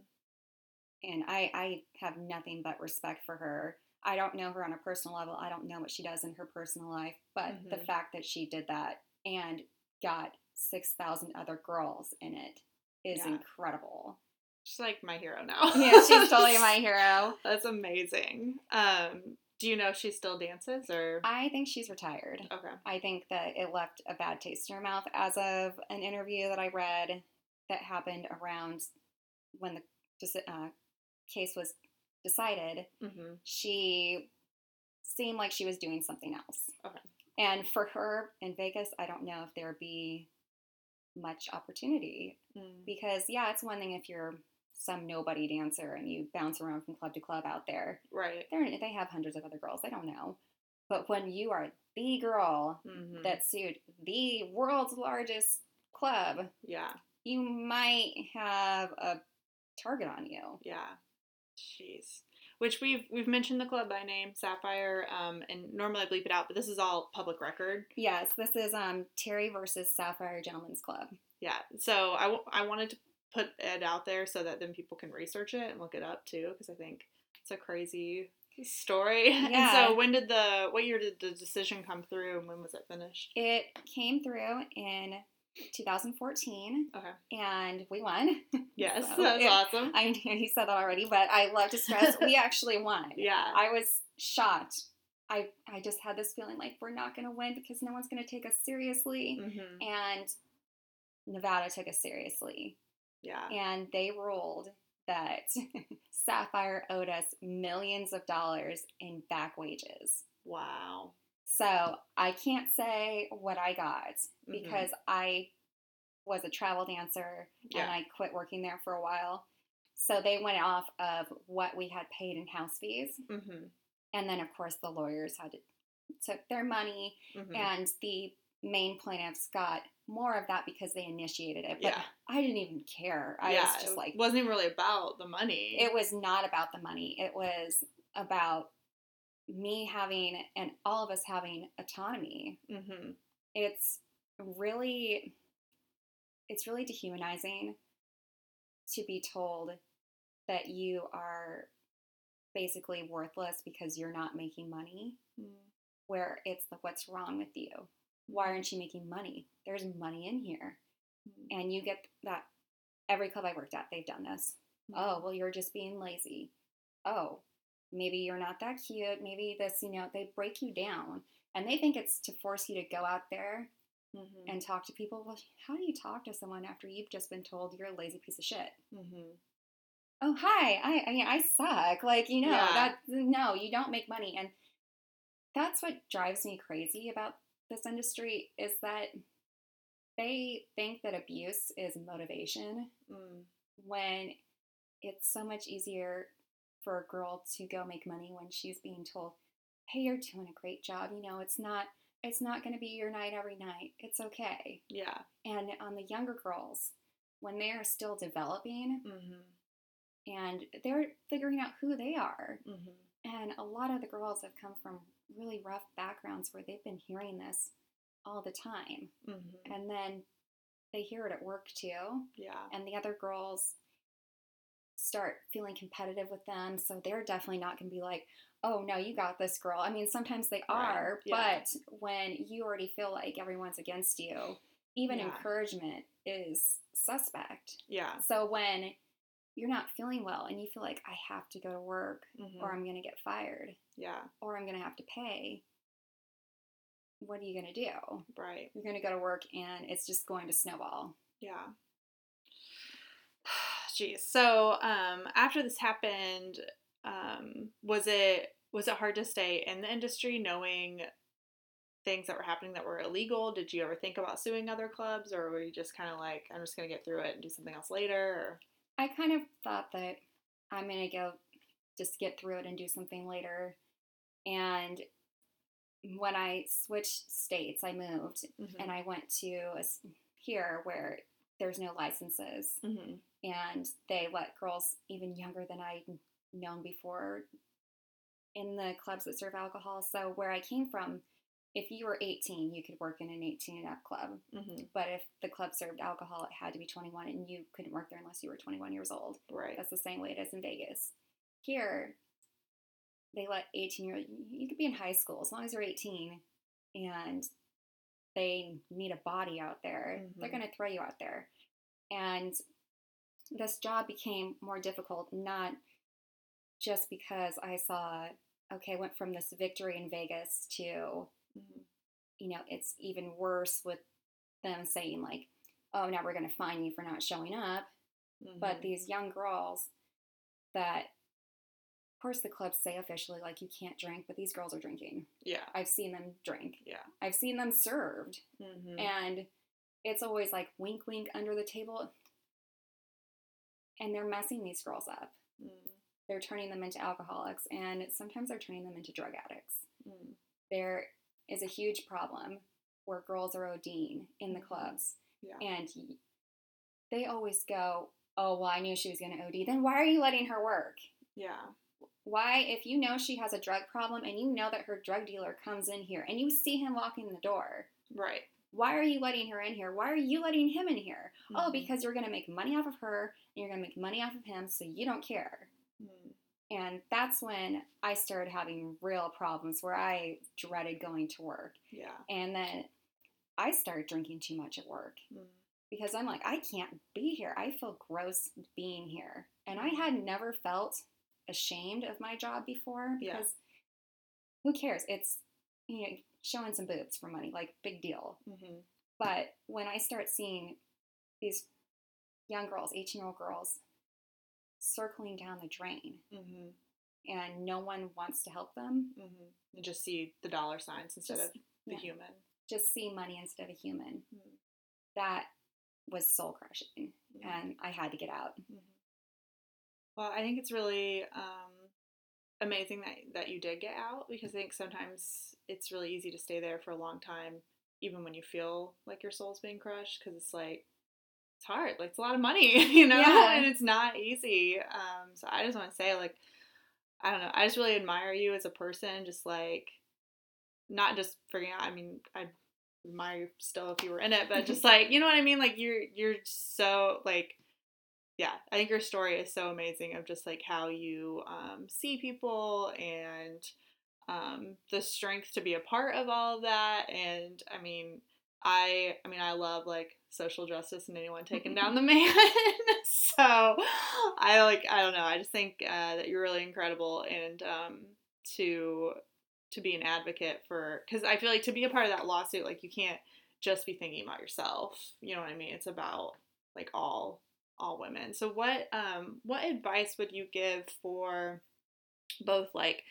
And I, I have nothing but respect for her. I don't know her on a personal level. I don't know what she does in her personal life, but mm-hmm. the fact that she did that and got six thousand other girls in it is yeah. incredible. She's like my hero now. Yeah, she's totally my hero. That's amazing. Um, do you know if she still dances or? I think she's retired. Okay. I think that it left a bad taste in her mouth as of an interview that I read that happened around when the uh, case was decided. Mm-hmm. She seemed like she was doing something else. Okay. And for her in Vegas, I don't know if there would be much opportunity mm. because yeah, it's one thing if you're some nobody dancer and you bounce around from club to club out there, right? They're, they have hundreds of other girls. They don't know, but when you are the girl mm-hmm. that sued the world's largest club, yeah, you might have a target on you. Yeah, jeez. Which we've we've mentioned the club by name, Sapphire, um, and normally I bleep it out, but this is all public record. Yes, this is um, Terry versus Sapphire Gentlemen's Club. Yeah, so I, w- I wanted to put it out there so that then people can research it and look it up too, because I think it's a crazy story. Yeah. And so when did the, what year did the decision come through and when was it finished? It came through in two thousand fourteen. Okay. And we won. Yes, so that's it, awesome. I knew you said that already, but I love to stress we actually won. Yeah. I was shocked. I I just had this feeling like we're not going to win because no one's going to take us seriously. Mm-hmm. And Nevada took us seriously. Yeah. And they ruled that Sapphire owed us millions of dollars in back wages. Wow. So I can't say what I got because mm-hmm. I was a travel dancer yeah. and I quit working there for a while. So they went off of what we had paid in house fees. Mm-hmm. And then, of course, the lawyers had to took their money mm-hmm. and the main plaintiffs got more of that because they initiated it. But yeah. I didn't even care. I yeah, was just like, it wasn't even really about the money. It was not about the money. It was about me having and all of us having autonomy. Mm-hmm. It's really, it's really dehumanizing to be told that you are basically worthless because you're not making money. Mm. Where it's the, what's wrong with you? Why aren't you making money? There's money in here. Mm-hmm. And you get that. Every club I worked at, they've done this. Mm-hmm. Oh, well, you're just being lazy. Oh, maybe you're not that cute. Maybe this, you know, they break you down. And they think it's to force you to go out there mm-hmm. and talk to people. Well, how do you talk to someone after you've just been told you're a lazy piece of shit? Mm-hmm. Oh, hi. I, I mean, I suck. Like, you know, yeah. that, no, you don't make money. And that's what drives me crazy about this industry is that they think that abuse is motivation mm. when it's so much easier for a girl to go make money when she's being told, hey, you're doing a great job. You know, it's not, it's not going to be your night every night. It's okay. Yeah. And on the younger girls, when they are still developing mm-hmm. and they're figuring out who they are. Mm-hmm. And a lot of the girls have come from really rough backgrounds where they've been hearing this all the time. Mm-hmm. And then they hear it at work too. Yeah. And the other girls start feeling competitive with them. So they're definitely not going to be like, oh no, you got this girl. I mean, sometimes they are, right. yeah. but when you already feel like everyone's against you, even yeah. encouragement is suspect. Yeah. So when you're not feeling well and you feel like I have to go to work mm-hmm. or I'm going to get fired. Yeah. Or I'm going to have to pay. What are you going to do? Right. You're going to go to work and it's just going to snowball. Yeah. Jeez. So, um, after this happened, um, was it, was it hard to stay in the industry knowing things that were happening that were illegal? Did you ever think about suing other clubs or were you just kind of like, I'm just going to get through it and do something else later? Or? I kind of thought that I'm going to go just get through it and do something later. And when I switched states, I moved mm-hmm. and I went to a, here where there's no licenses mm-hmm. and they let girls even younger than I'd known before in the clubs that serve alcohol. So where I came from, if you were eighteen, you could work in an eighteen and up club. Mm-hmm. But if the club served alcohol, it had to be twenty-one, and you couldn't work there unless you were twenty-one years old. Right. That's the same way it is in Vegas. Here, they let eighteen-year-old, you could be in high school as long as you're eighteen, and they need a body out there. Mm-hmm. They're going to throw you out there. And this job became more difficult, not just because I saw, okay, went from this victory in Vegas to... Mm-hmm. You know, it's even worse with them saying like, oh, now we're going to fine you for not showing up. Mm-hmm. But these young girls that, of course, the clubs say officially like you can't drink, but these girls are drinking. Yeah. I've seen them drink. Yeah. I've seen them served. Mm-hmm. And it's always like wink, wink under the table. And they're messing these girls up. Mm-hmm. They're turning them into alcoholics. And sometimes they're turning them into drug addicts. Mm-hmm. They're... is a huge problem where girls are ODing in the clubs. Yeah. And they always go, oh, well, I knew she was going to O D. Then why are you letting her work? Yeah. Why, if you know she has a drug problem and you know that her drug dealer comes in here and you see him walking in the door. Right. Why are you letting her in here? Why are you letting him in here? Mm-hmm. Oh, because you're going to make money off of her and you're going to make money off of him, so you don't care. Mm-hmm. And that's when I started having real problems where I dreaded going to work. Yeah. And then I started drinking too much at work mm. because I'm like, I can't be here. I feel gross being here. And I had never felt ashamed of my job before because yeah. who cares? It's, you know, showing some boobs for money, like big deal. Mm-hmm. But when I start seeing these young girls, eighteen-year-old girls, circling down the drain. Mm-hmm. and no one wants to help them. Mm-hmm. You just see the dollar signs instead just, of the yeah. human. Just see money instead of human. Mm-hmm. That was soul crushing, mm-hmm. and I had to get out. Mm-hmm. Well, I think it's really um, amazing that, that you did get out, because I think sometimes it's really easy to stay there for a long time, even when you feel like your soul's being crushed, because it's like, it's hard. Like, it's a lot of money, you know, yeah. and it's not easy. Um, so I just want to say, like, I don't know, I just really admire you as a person, just like, not just figuring out, I mean, I admire you still if you were in it, but just like, you know what I mean? Like, you're, you're so, like, yeah, I think your story is so amazing of just like how you um, see people and um, the strength to be a part of all of that. And I mean, I, I mean, I love like social justice and anyone taking down the man. So I like, I don't know. I just think uh, that you're really incredible, and um, to, to be an advocate for, cause I feel like to be a part of that lawsuit, like you can't just be thinking about yourself. You know what I mean? It's about like all, all women. So what, um, what advice would you give for both like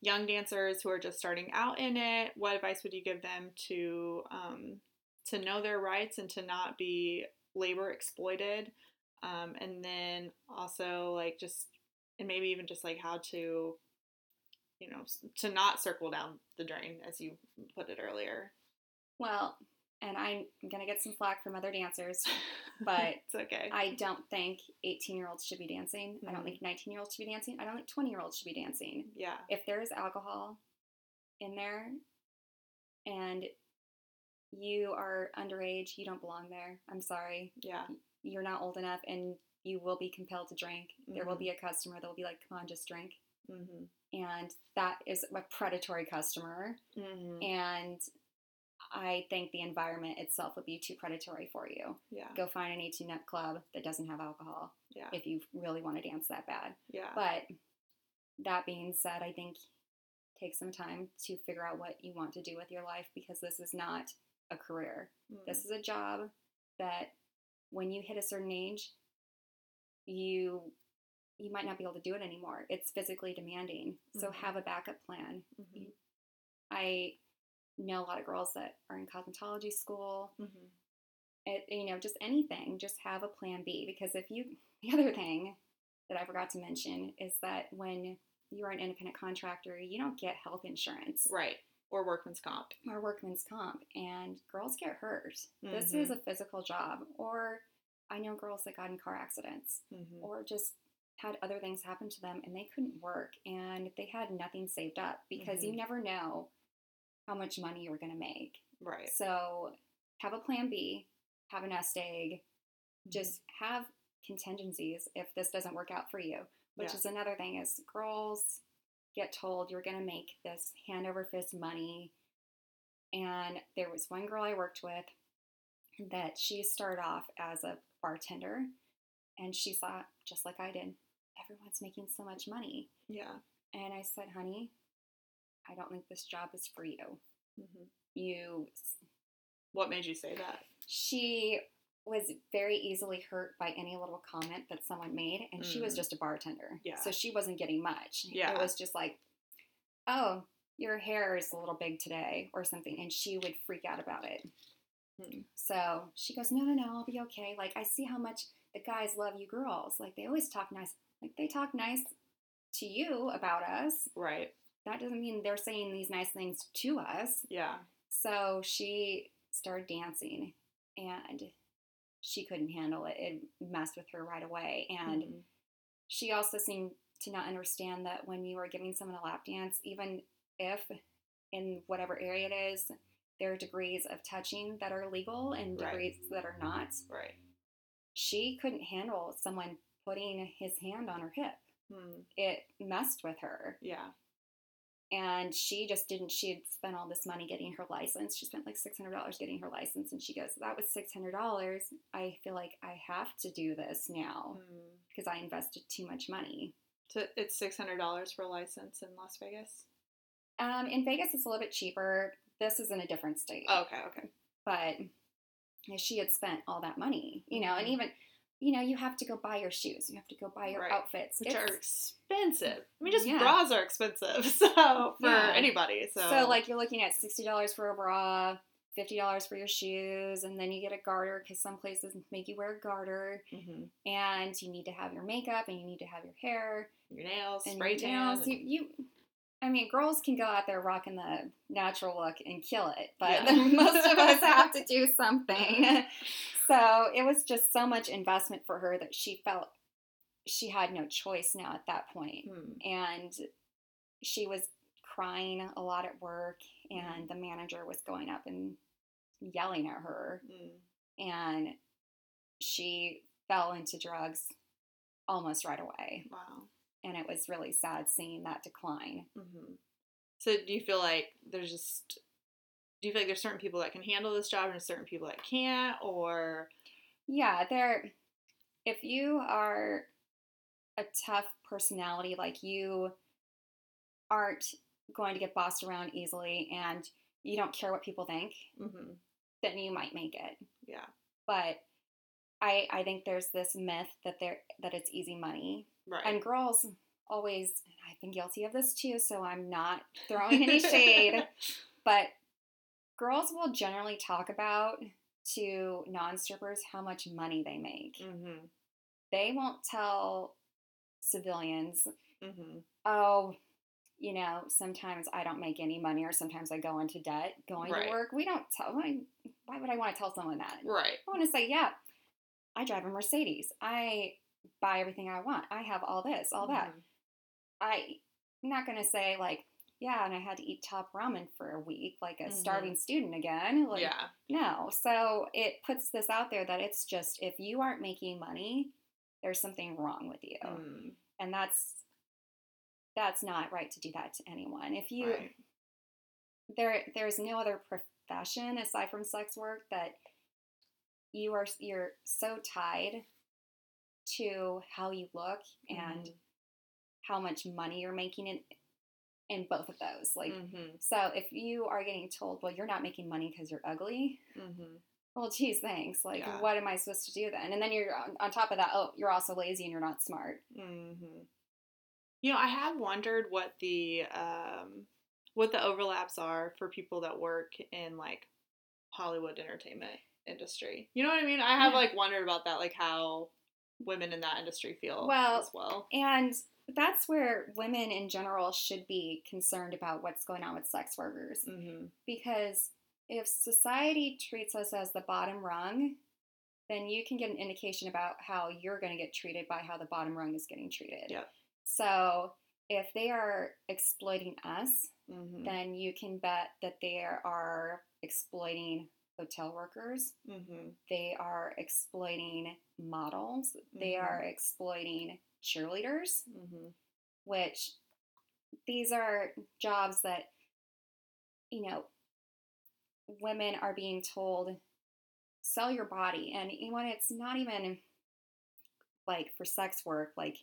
young dancers who are just starting out in it? What advice would you give them to, um, to know their rights and to not be labor exploited? Um, and then also like just, and maybe even just like how to, you know, to not circle down the drain, as you put it earlier. Well, and I'm going to get some flack from other dancers, but it's okay. I don't think eighteen-year-olds should be dancing. Mm-hmm. I don't think nineteen-year-olds should be dancing. I don't think twenty-year-olds should be dancing. Yeah. If there is alcohol in there and you are underage, you don't belong there. I'm sorry. Yeah. You're not old enough, and you will be compelled to drink. Mm-hmm. There will be a customer that will be like, come on, just drink. Mm-hmm. And that is a predatory customer. Mm-hmm. And I think the environment itself would be too predatory for you. Yeah. Go find an eighteen-up club that doesn't have alcohol. Yeah. If you really want to dance that bad. Yeah. But that being said, I think take some time to figure out what you want to do with your life, because this is not a career. Mm. This is a job that when you hit a certain age, you you might not be able to do it anymore. It's physically demanding. Mm-hmm. So have a backup plan. Mm-hmm. I know a lot of girls that are in cosmetology school, mm-hmm. it, you know, just anything, just have a plan B, because if you, the other thing that I forgot to mention is that when you're an independent contractor, you don't get health insurance. Right. Or workman's comp. Or workman's comp. And girls get hurt. Mm-hmm. This is a physical job. Or I know girls that got in car accidents, mm-hmm. or just had other things happen to them and they couldn't work, and they had nothing saved up, because mm-hmm. you never know how much money you were going to make. Right. So have a plan B, have a nest egg, mm-hmm. just have contingencies if this doesn't work out for you, which yeah. is another thing is girls get told you're going to make this hand over fist money. And there was one girl I worked with that she started off as a bartender, and she thought, just like I did, everyone's making so much money. Yeah. And I said, honey, I don't think this job is for you. Mm-hmm. You. What made you say that? She was very easily hurt by any little comment that someone made, and mm. she was just a bartender. Yeah. So she wasn't getting much. Yeah. It was just like, oh, your hair is a little big today or something, and she would freak out about it. Mm. So she goes, no, no, no, I'll be okay. Like, I see how much the guys love you girls. Like, they always talk nice. Like, they talk nice to you about us. Right. That doesn't mean they're saying these nice things to us. Yeah. So she started dancing, and she couldn't handle it. It messed with her right away. And mm-hmm. she also seemed to not understand that when you are giving someone a lap dance, even if in whatever area it is, there are degrees of touching that are legal and right. degrees that are not. Right. She couldn't handle someone putting his hand on her hip. Hmm. It messed with her. Yeah. And she just didn't, she had spent all this money getting her license. She spent like six hundred dollars getting her license. And she goes, that was six hundred dollars. I feel like I have to do this now because mm. I invested too much money. So it's six hundred dollars for a license in Las Vegas? Um, in Vegas, it's a little bit cheaper. This is in a different state. Okay, okay. But she had spent all that money, you know, and even you know, you have to go buy your shoes. You have to go buy your right. outfits. Which it's, are expensive. I mean, just yeah. bras are expensive. So, for yeah. anybody. So. so, like, you're looking at sixty dollars for a bra, fifty dollars for your shoes, and then you get a garter because some places make you wear a garter. Mm-hmm. And you need to have your makeup, and you need to have your hair. Your nails, and spray your nails. And... You, you, I mean, girls can go out there rocking the natural look and kill it. But yeah. most of us have to do something. So it was just so much investment for her that she felt she had no choice now at that point. Hmm. And she was crying a lot at work, and hmm. the manager was going up and yelling at her. Hmm. And she fell into drugs almost right away. Wow. And it was really sad seeing that decline. Mm-hmm. So do you feel like there's just... Do you feel like there's certain people that can handle this job and certain people that can't, or... Yeah, there... If you are a tough personality, like you aren't going to get bossed around easily and you don't care what people think, mm-hmm. then you might make it. Yeah. But I I think there's this myth that there that it's easy money. Right. And girls always, and I've been guilty of this too, so I'm not throwing any shade, but girls will generally talk about to non-strippers how much money they make. Mm-hmm. They won't tell civilians, mm-hmm. oh, you know, sometimes I don't make any money or sometimes I go into debt going right. to work. We don't tell, why, why would I want to tell someone that? Right. I want to say, yeah, I drive a Mercedes. I... buy everything I want. I have all this, all that. Mm-hmm. I, I'm not going to say, like, yeah, and I had to eat top ramen for a week, like a mm-hmm. starving student again. Like, yeah. No. So it puts this out there that it's just, if you aren't making money, there's something wrong with you. Mm. And that's, that's not right to do that to anyone. If you, right. there, there's no other profession aside from sex work that you are, you're so tied to how you look and mm-hmm. how much money you're making in in both of those. Like, mm-hmm. so if you are getting told, well, you're not making money because you're ugly, mm-hmm. well, geez, thanks. Like, yeah. what am I supposed to do then? And then you're on, on top of that, oh, you're also lazy and you're not smart. Mm-hmm. You know, I have wondered what the, um, what the overlaps are for people that work in, like, Hollywood entertainment industry. You know what I mean? I have, yeah. like, wondered about that, like, how... women in that industry feel well, as well. And that's where women in general should be concerned about what's going on with sex workers. Mm-hmm. Because if society treats us as the bottom rung, then you can get an indication about how you're going to get treated by how the bottom rung is getting treated. Yep. So if they are exploiting us, mm-hmm. then you can bet that they are exploiting hotel workers, mm-hmm. they are exploiting models, mm-hmm. they are exploiting cheerleaders, mm-hmm. which these are jobs that, you know, women are being told, sell your body. And when it's not even like for sex work, like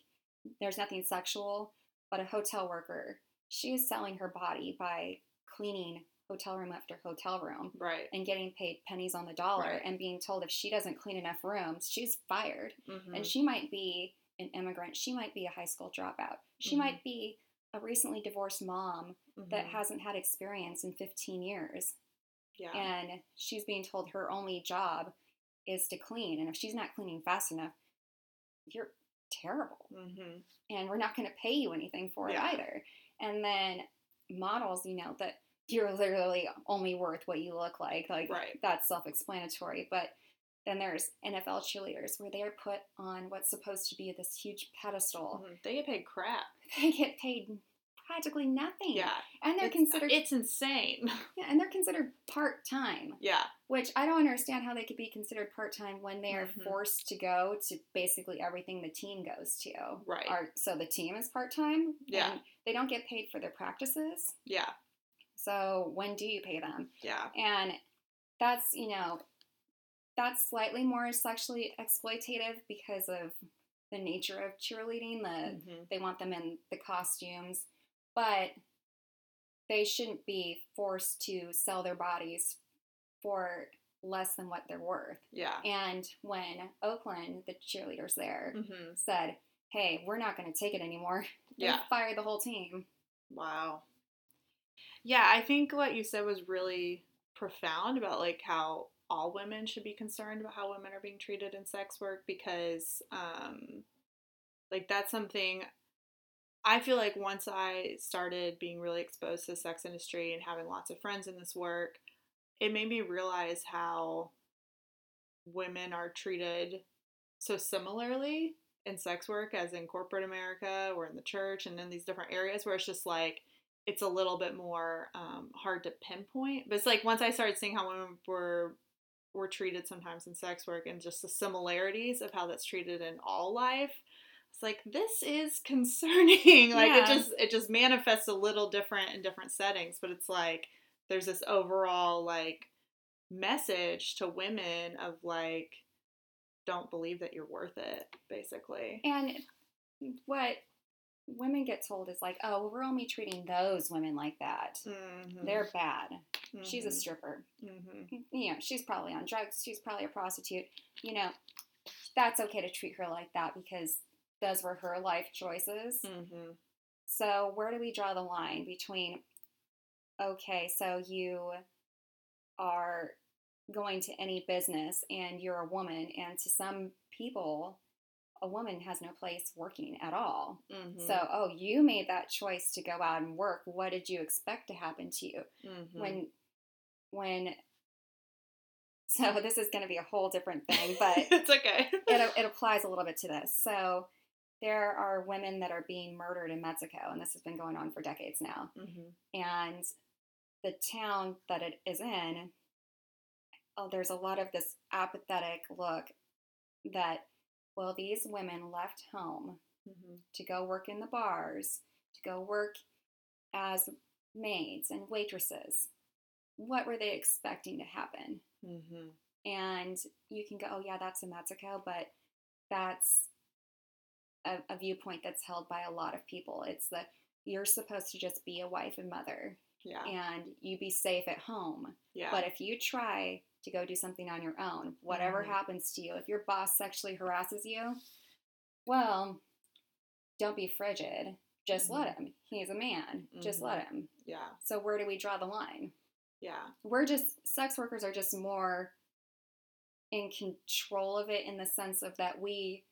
there's nothing sexual, but a hotel worker, she is selling her body by cleaning hotel room after hotel room, right, and getting paid pennies on the dollar, right. and being told if she doesn't clean enough rooms, she's fired. Mm-hmm. And she might be an immigrant. She might be a high school dropout. She mm-hmm. might be a recently divorced mom mm-hmm. that hasn't had experience in fifteen years. Yeah. And she's being told her only job is to clean. And if she's not cleaning fast enough, you're terrible. Mm-hmm. And we're not going to pay you anything for yeah. it either. And then models, you know, that you're literally only worth what you look like. Like, right. that's self-explanatory. But then there's N F L cheerleaders where they are put on what's supposed to be this huge pedestal. Mm-hmm. They get paid crap. They get paid practically nothing. Yeah. And they're it's, considered... It's insane. Yeah, and they're considered part-time. Yeah. Which I don't understand how they could be considered part-time when they are mm-hmm. forced to go to basically everything the team goes to. Right. Are, so the team is part-time. Yeah. And they don't get paid for their practices. Yeah. So when do you pay them? Yeah. And that's, you know, that's slightly more sexually exploitative because of the nature of cheerleading. The, mm-hmm. They want them in the costumes. But they shouldn't be forced to sell their bodies for less than what they're worth. Yeah. And when Oakland, the cheerleaders there, mm-hmm. said, hey, we're not going to take it anymore, they yeah. fired the whole team. Wow. Yeah, I think what you said was really profound about, like, how all women should be concerned about how women are being treated in sex work, because, um, like, that's something I feel like once I started being really exposed to the sex industry and having lots of friends in this work, it made me realize how women are treated so similarly in sex work as in corporate America or in the church and in these different areas where it's just like, it's a little bit more um, hard to pinpoint. But it's like once I started seeing how women were were treated sometimes in sex work and just the similarities of how that's treated in all life, it's like, this is concerning. Like yeah. it just it just manifests a little different in different settings, but it's like there's this overall like message to women of like, don't believe that you're worth it, basically. And what women get told is like, oh, well, we're only treating those women like that. Mm-hmm. They're bad. Mm-hmm. She's a stripper. Mm-hmm. You know, she's probably on drugs. She's probably a prostitute. You know, that's okay to treat her like that because those were her life choices. Mm-hmm. So where do we draw the line between, okay, so you are going to any business and you're a woman, and to some people, a woman has no place working at all. Mm-hmm. So, oh, you made that choice to go out and work. What did you expect to happen to you? Mm-hmm. When, when, so this is going to be a whole different thing, but it's okay. it, it applies a little bit to this. So there are women that are being murdered in Mexico, and this has been going on for decades now. Mm-hmm. And the town that it is in, oh, there's a lot of this apathetic look that, well, these women left home mm-hmm. to go work in the bars, to go work as maids and waitresses. What were they expecting to happen? Mm-hmm. And you can go, oh, yeah, that's in Mexico, but that's a, a viewpoint that's held by a lot of people. It's that you're supposed to just be a wife and mother, yeah. and you be safe at home. Yeah. But if you try to go do something on your own, whatever mm-hmm. happens to you, if your boss sexually harasses you, well, don't be frigid. Just mm-hmm. let him. He's a man. Mm-hmm. Just let him. Yeah. So where do we draw the line? Yeah. We're just, sex workers are just more in control of it in the sense of that we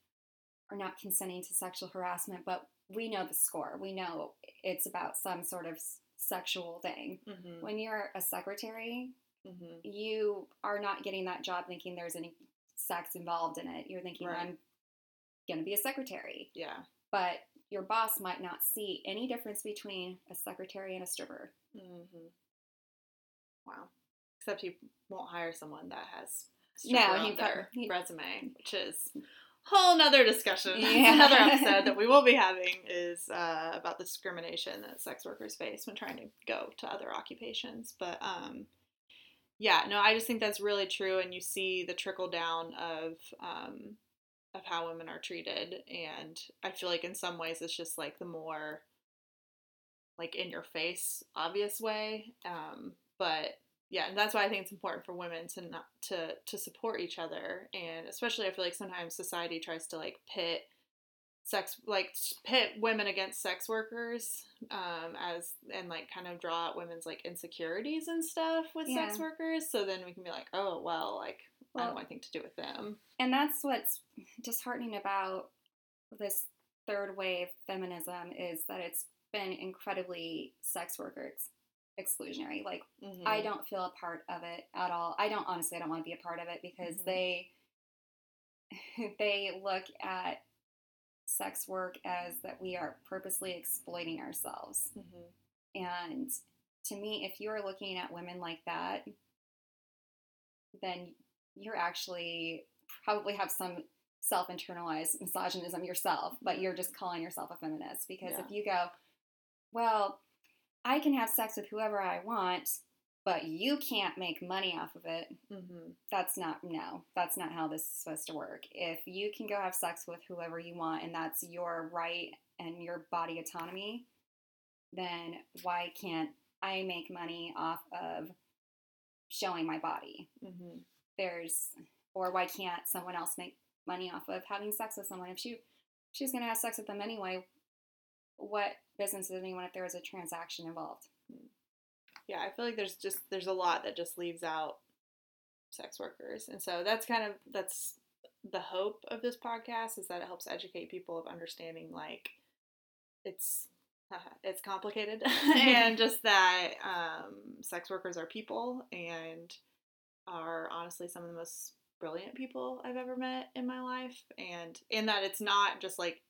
are not consenting to sexual harassment, but we know the score. We know it's about some sort of sexual thing. Mm-hmm. When you're a secretary, mm-hmm. you are not getting that job thinking there's any sex involved in it. You're thinking, right. I'm going to be a secretary. Yeah. But your boss might not see any difference between a secretary and a stripper. Mm-hmm. Wow. Except he won't hire someone that has stripper no, on their he, resume, which is a whole nother discussion. Yeah. Another episode that we will be having is uh, about the discrimination that sex workers face when trying to go to other occupations. But, um... yeah, no, I just think that's really true, and you see the trickle down of um, of how women are treated, and I feel like in some ways it's just like the more like in your face, obvious way. Um, but yeah, and that's why I think it's important for women to not to to support each other, and especially I feel like sometimes society tries to like pit sex like pit women against sex workers um as and like kind of draw out women's like insecurities and stuff with yeah. sex workers, so then we can be like, oh well, like well, I don't want anything to do with them. And that's what's disheartening about this third wave feminism is that it's been incredibly sex worker exclusionary. Like mm-hmm. I don't feel a part of it at all. I don't honestly I don't want to be a part of it because mm-hmm. they they look at sex work as that we are purposely exploiting ourselves. Mm-hmm. And to me, if you're looking at women like that, then you're actually probably have some self-internalized misogynism yourself, but you're just calling yourself a feminist. Because yeah. if you go, well, I can have sex with whoever I want, but you can't make money off of it. Mm-hmm. That's not, no, that's not how this is supposed to work. If you can go have sex with whoever you want and that's your right and your body autonomy, then why can't I make money off of showing my body? Mm-hmm. there's, or why can't someone else make money off of having sex with someone? If she, she's going to have sex with them anyway, what business does anyone if there was a transaction involved? Yeah, I feel like there's just, there's a lot that just leaves out sex workers. And so that's kind of, that's the hope of this podcast, is that it helps educate people of understanding, like, it's, it's complicated and just that um, sex workers are people and are honestly some of the most brilliant people I've ever met in my life. And in that it's not just like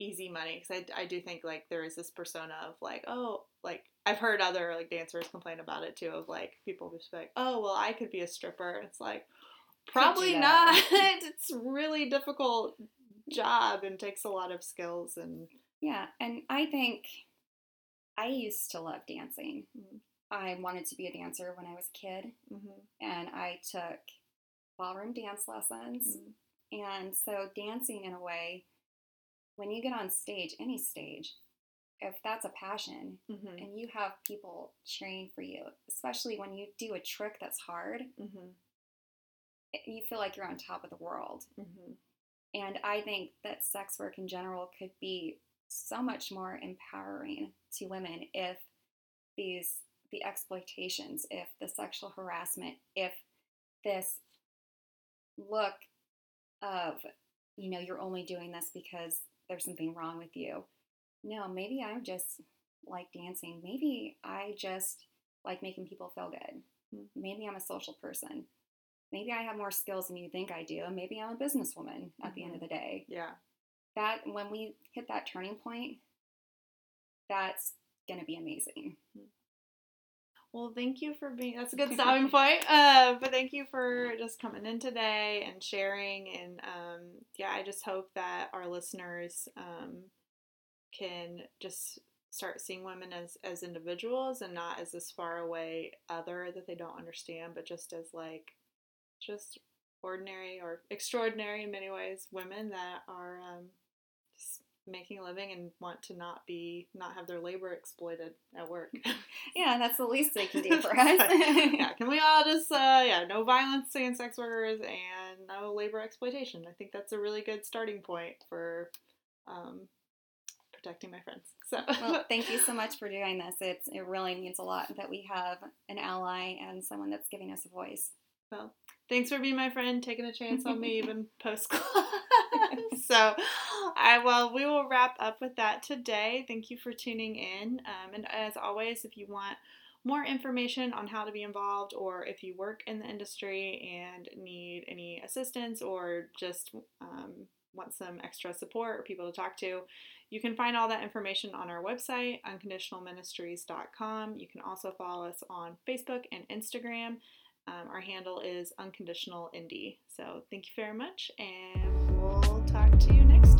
easy money. Cause I, I do think like there is this persona of like, oh, like I've heard other like dancers complain about it too, of like people just be like, oh, well I could be a stripper. It's like, probably not. It's really difficult job and takes a lot of skills and yeah, and I think I used to love dancing. Mm-hmm. I wanted to be a dancer when I was a kid, mm-hmm. and I took ballroom dance lessons. Mm-hmm. And so dancing, in a way, when you get on stage, any stage, if that's a passion, mm-hmm. and you have people cheering for you, especially when you do a trick that's hard, mm-hmm. it, you feel like you're on top of the world. Mm-hmm. And I think that sex work in general could be so much more empowering to women if these the exploitations, if the sexual harassment, if this look of, you know, you're only doing this because there's something wrong with you. No, maybe I just like dancing. Maybe I just like making people feel good. Mm-hmm. Maybe I'm a social person. Maybe I have more skills than you think I do. And maybe I'm a businesswoman at mm-hmm. the end of the day. Yeah. That when we hit that turning point, that's going to be amazing. Well, thank you for being, that's a good stopping point. Uh, but thank you for just coming in today and sharing. And um, yeah, I just hope that our listeners um, can just start seeing women as, as individuals and not as this far away other that they don't understand, but just as like, just ordinary or extraordinary in many ways women that are um, just making a living and want to not be not have their labor exploited at work. Yeah, that's the least they can do for us. Yeah, can we all just uh, yeah, no violence against sex workers and no labor exploitation. I think that's a really good starting point for um, protecting my friends. So well, thank you so much for doing this. It's it really means a lot that we have an ally and someone that's giving us a voice. Well, thanks for being my friend, taking a chance on me even post-class. So, I well, we will wrap up with that today. Thank you for tuning in. Um, and as always, if you want more information on how to be involved or if you work in the industry and need any assistance or just um, want some extra support or people to talk to, you can find all that information on our website, unconditional ministries dot com. You can also follow us on Facebook and Instagram. Um, our handle is unconditional indie. So thank you very much, and we'll talk to you next time.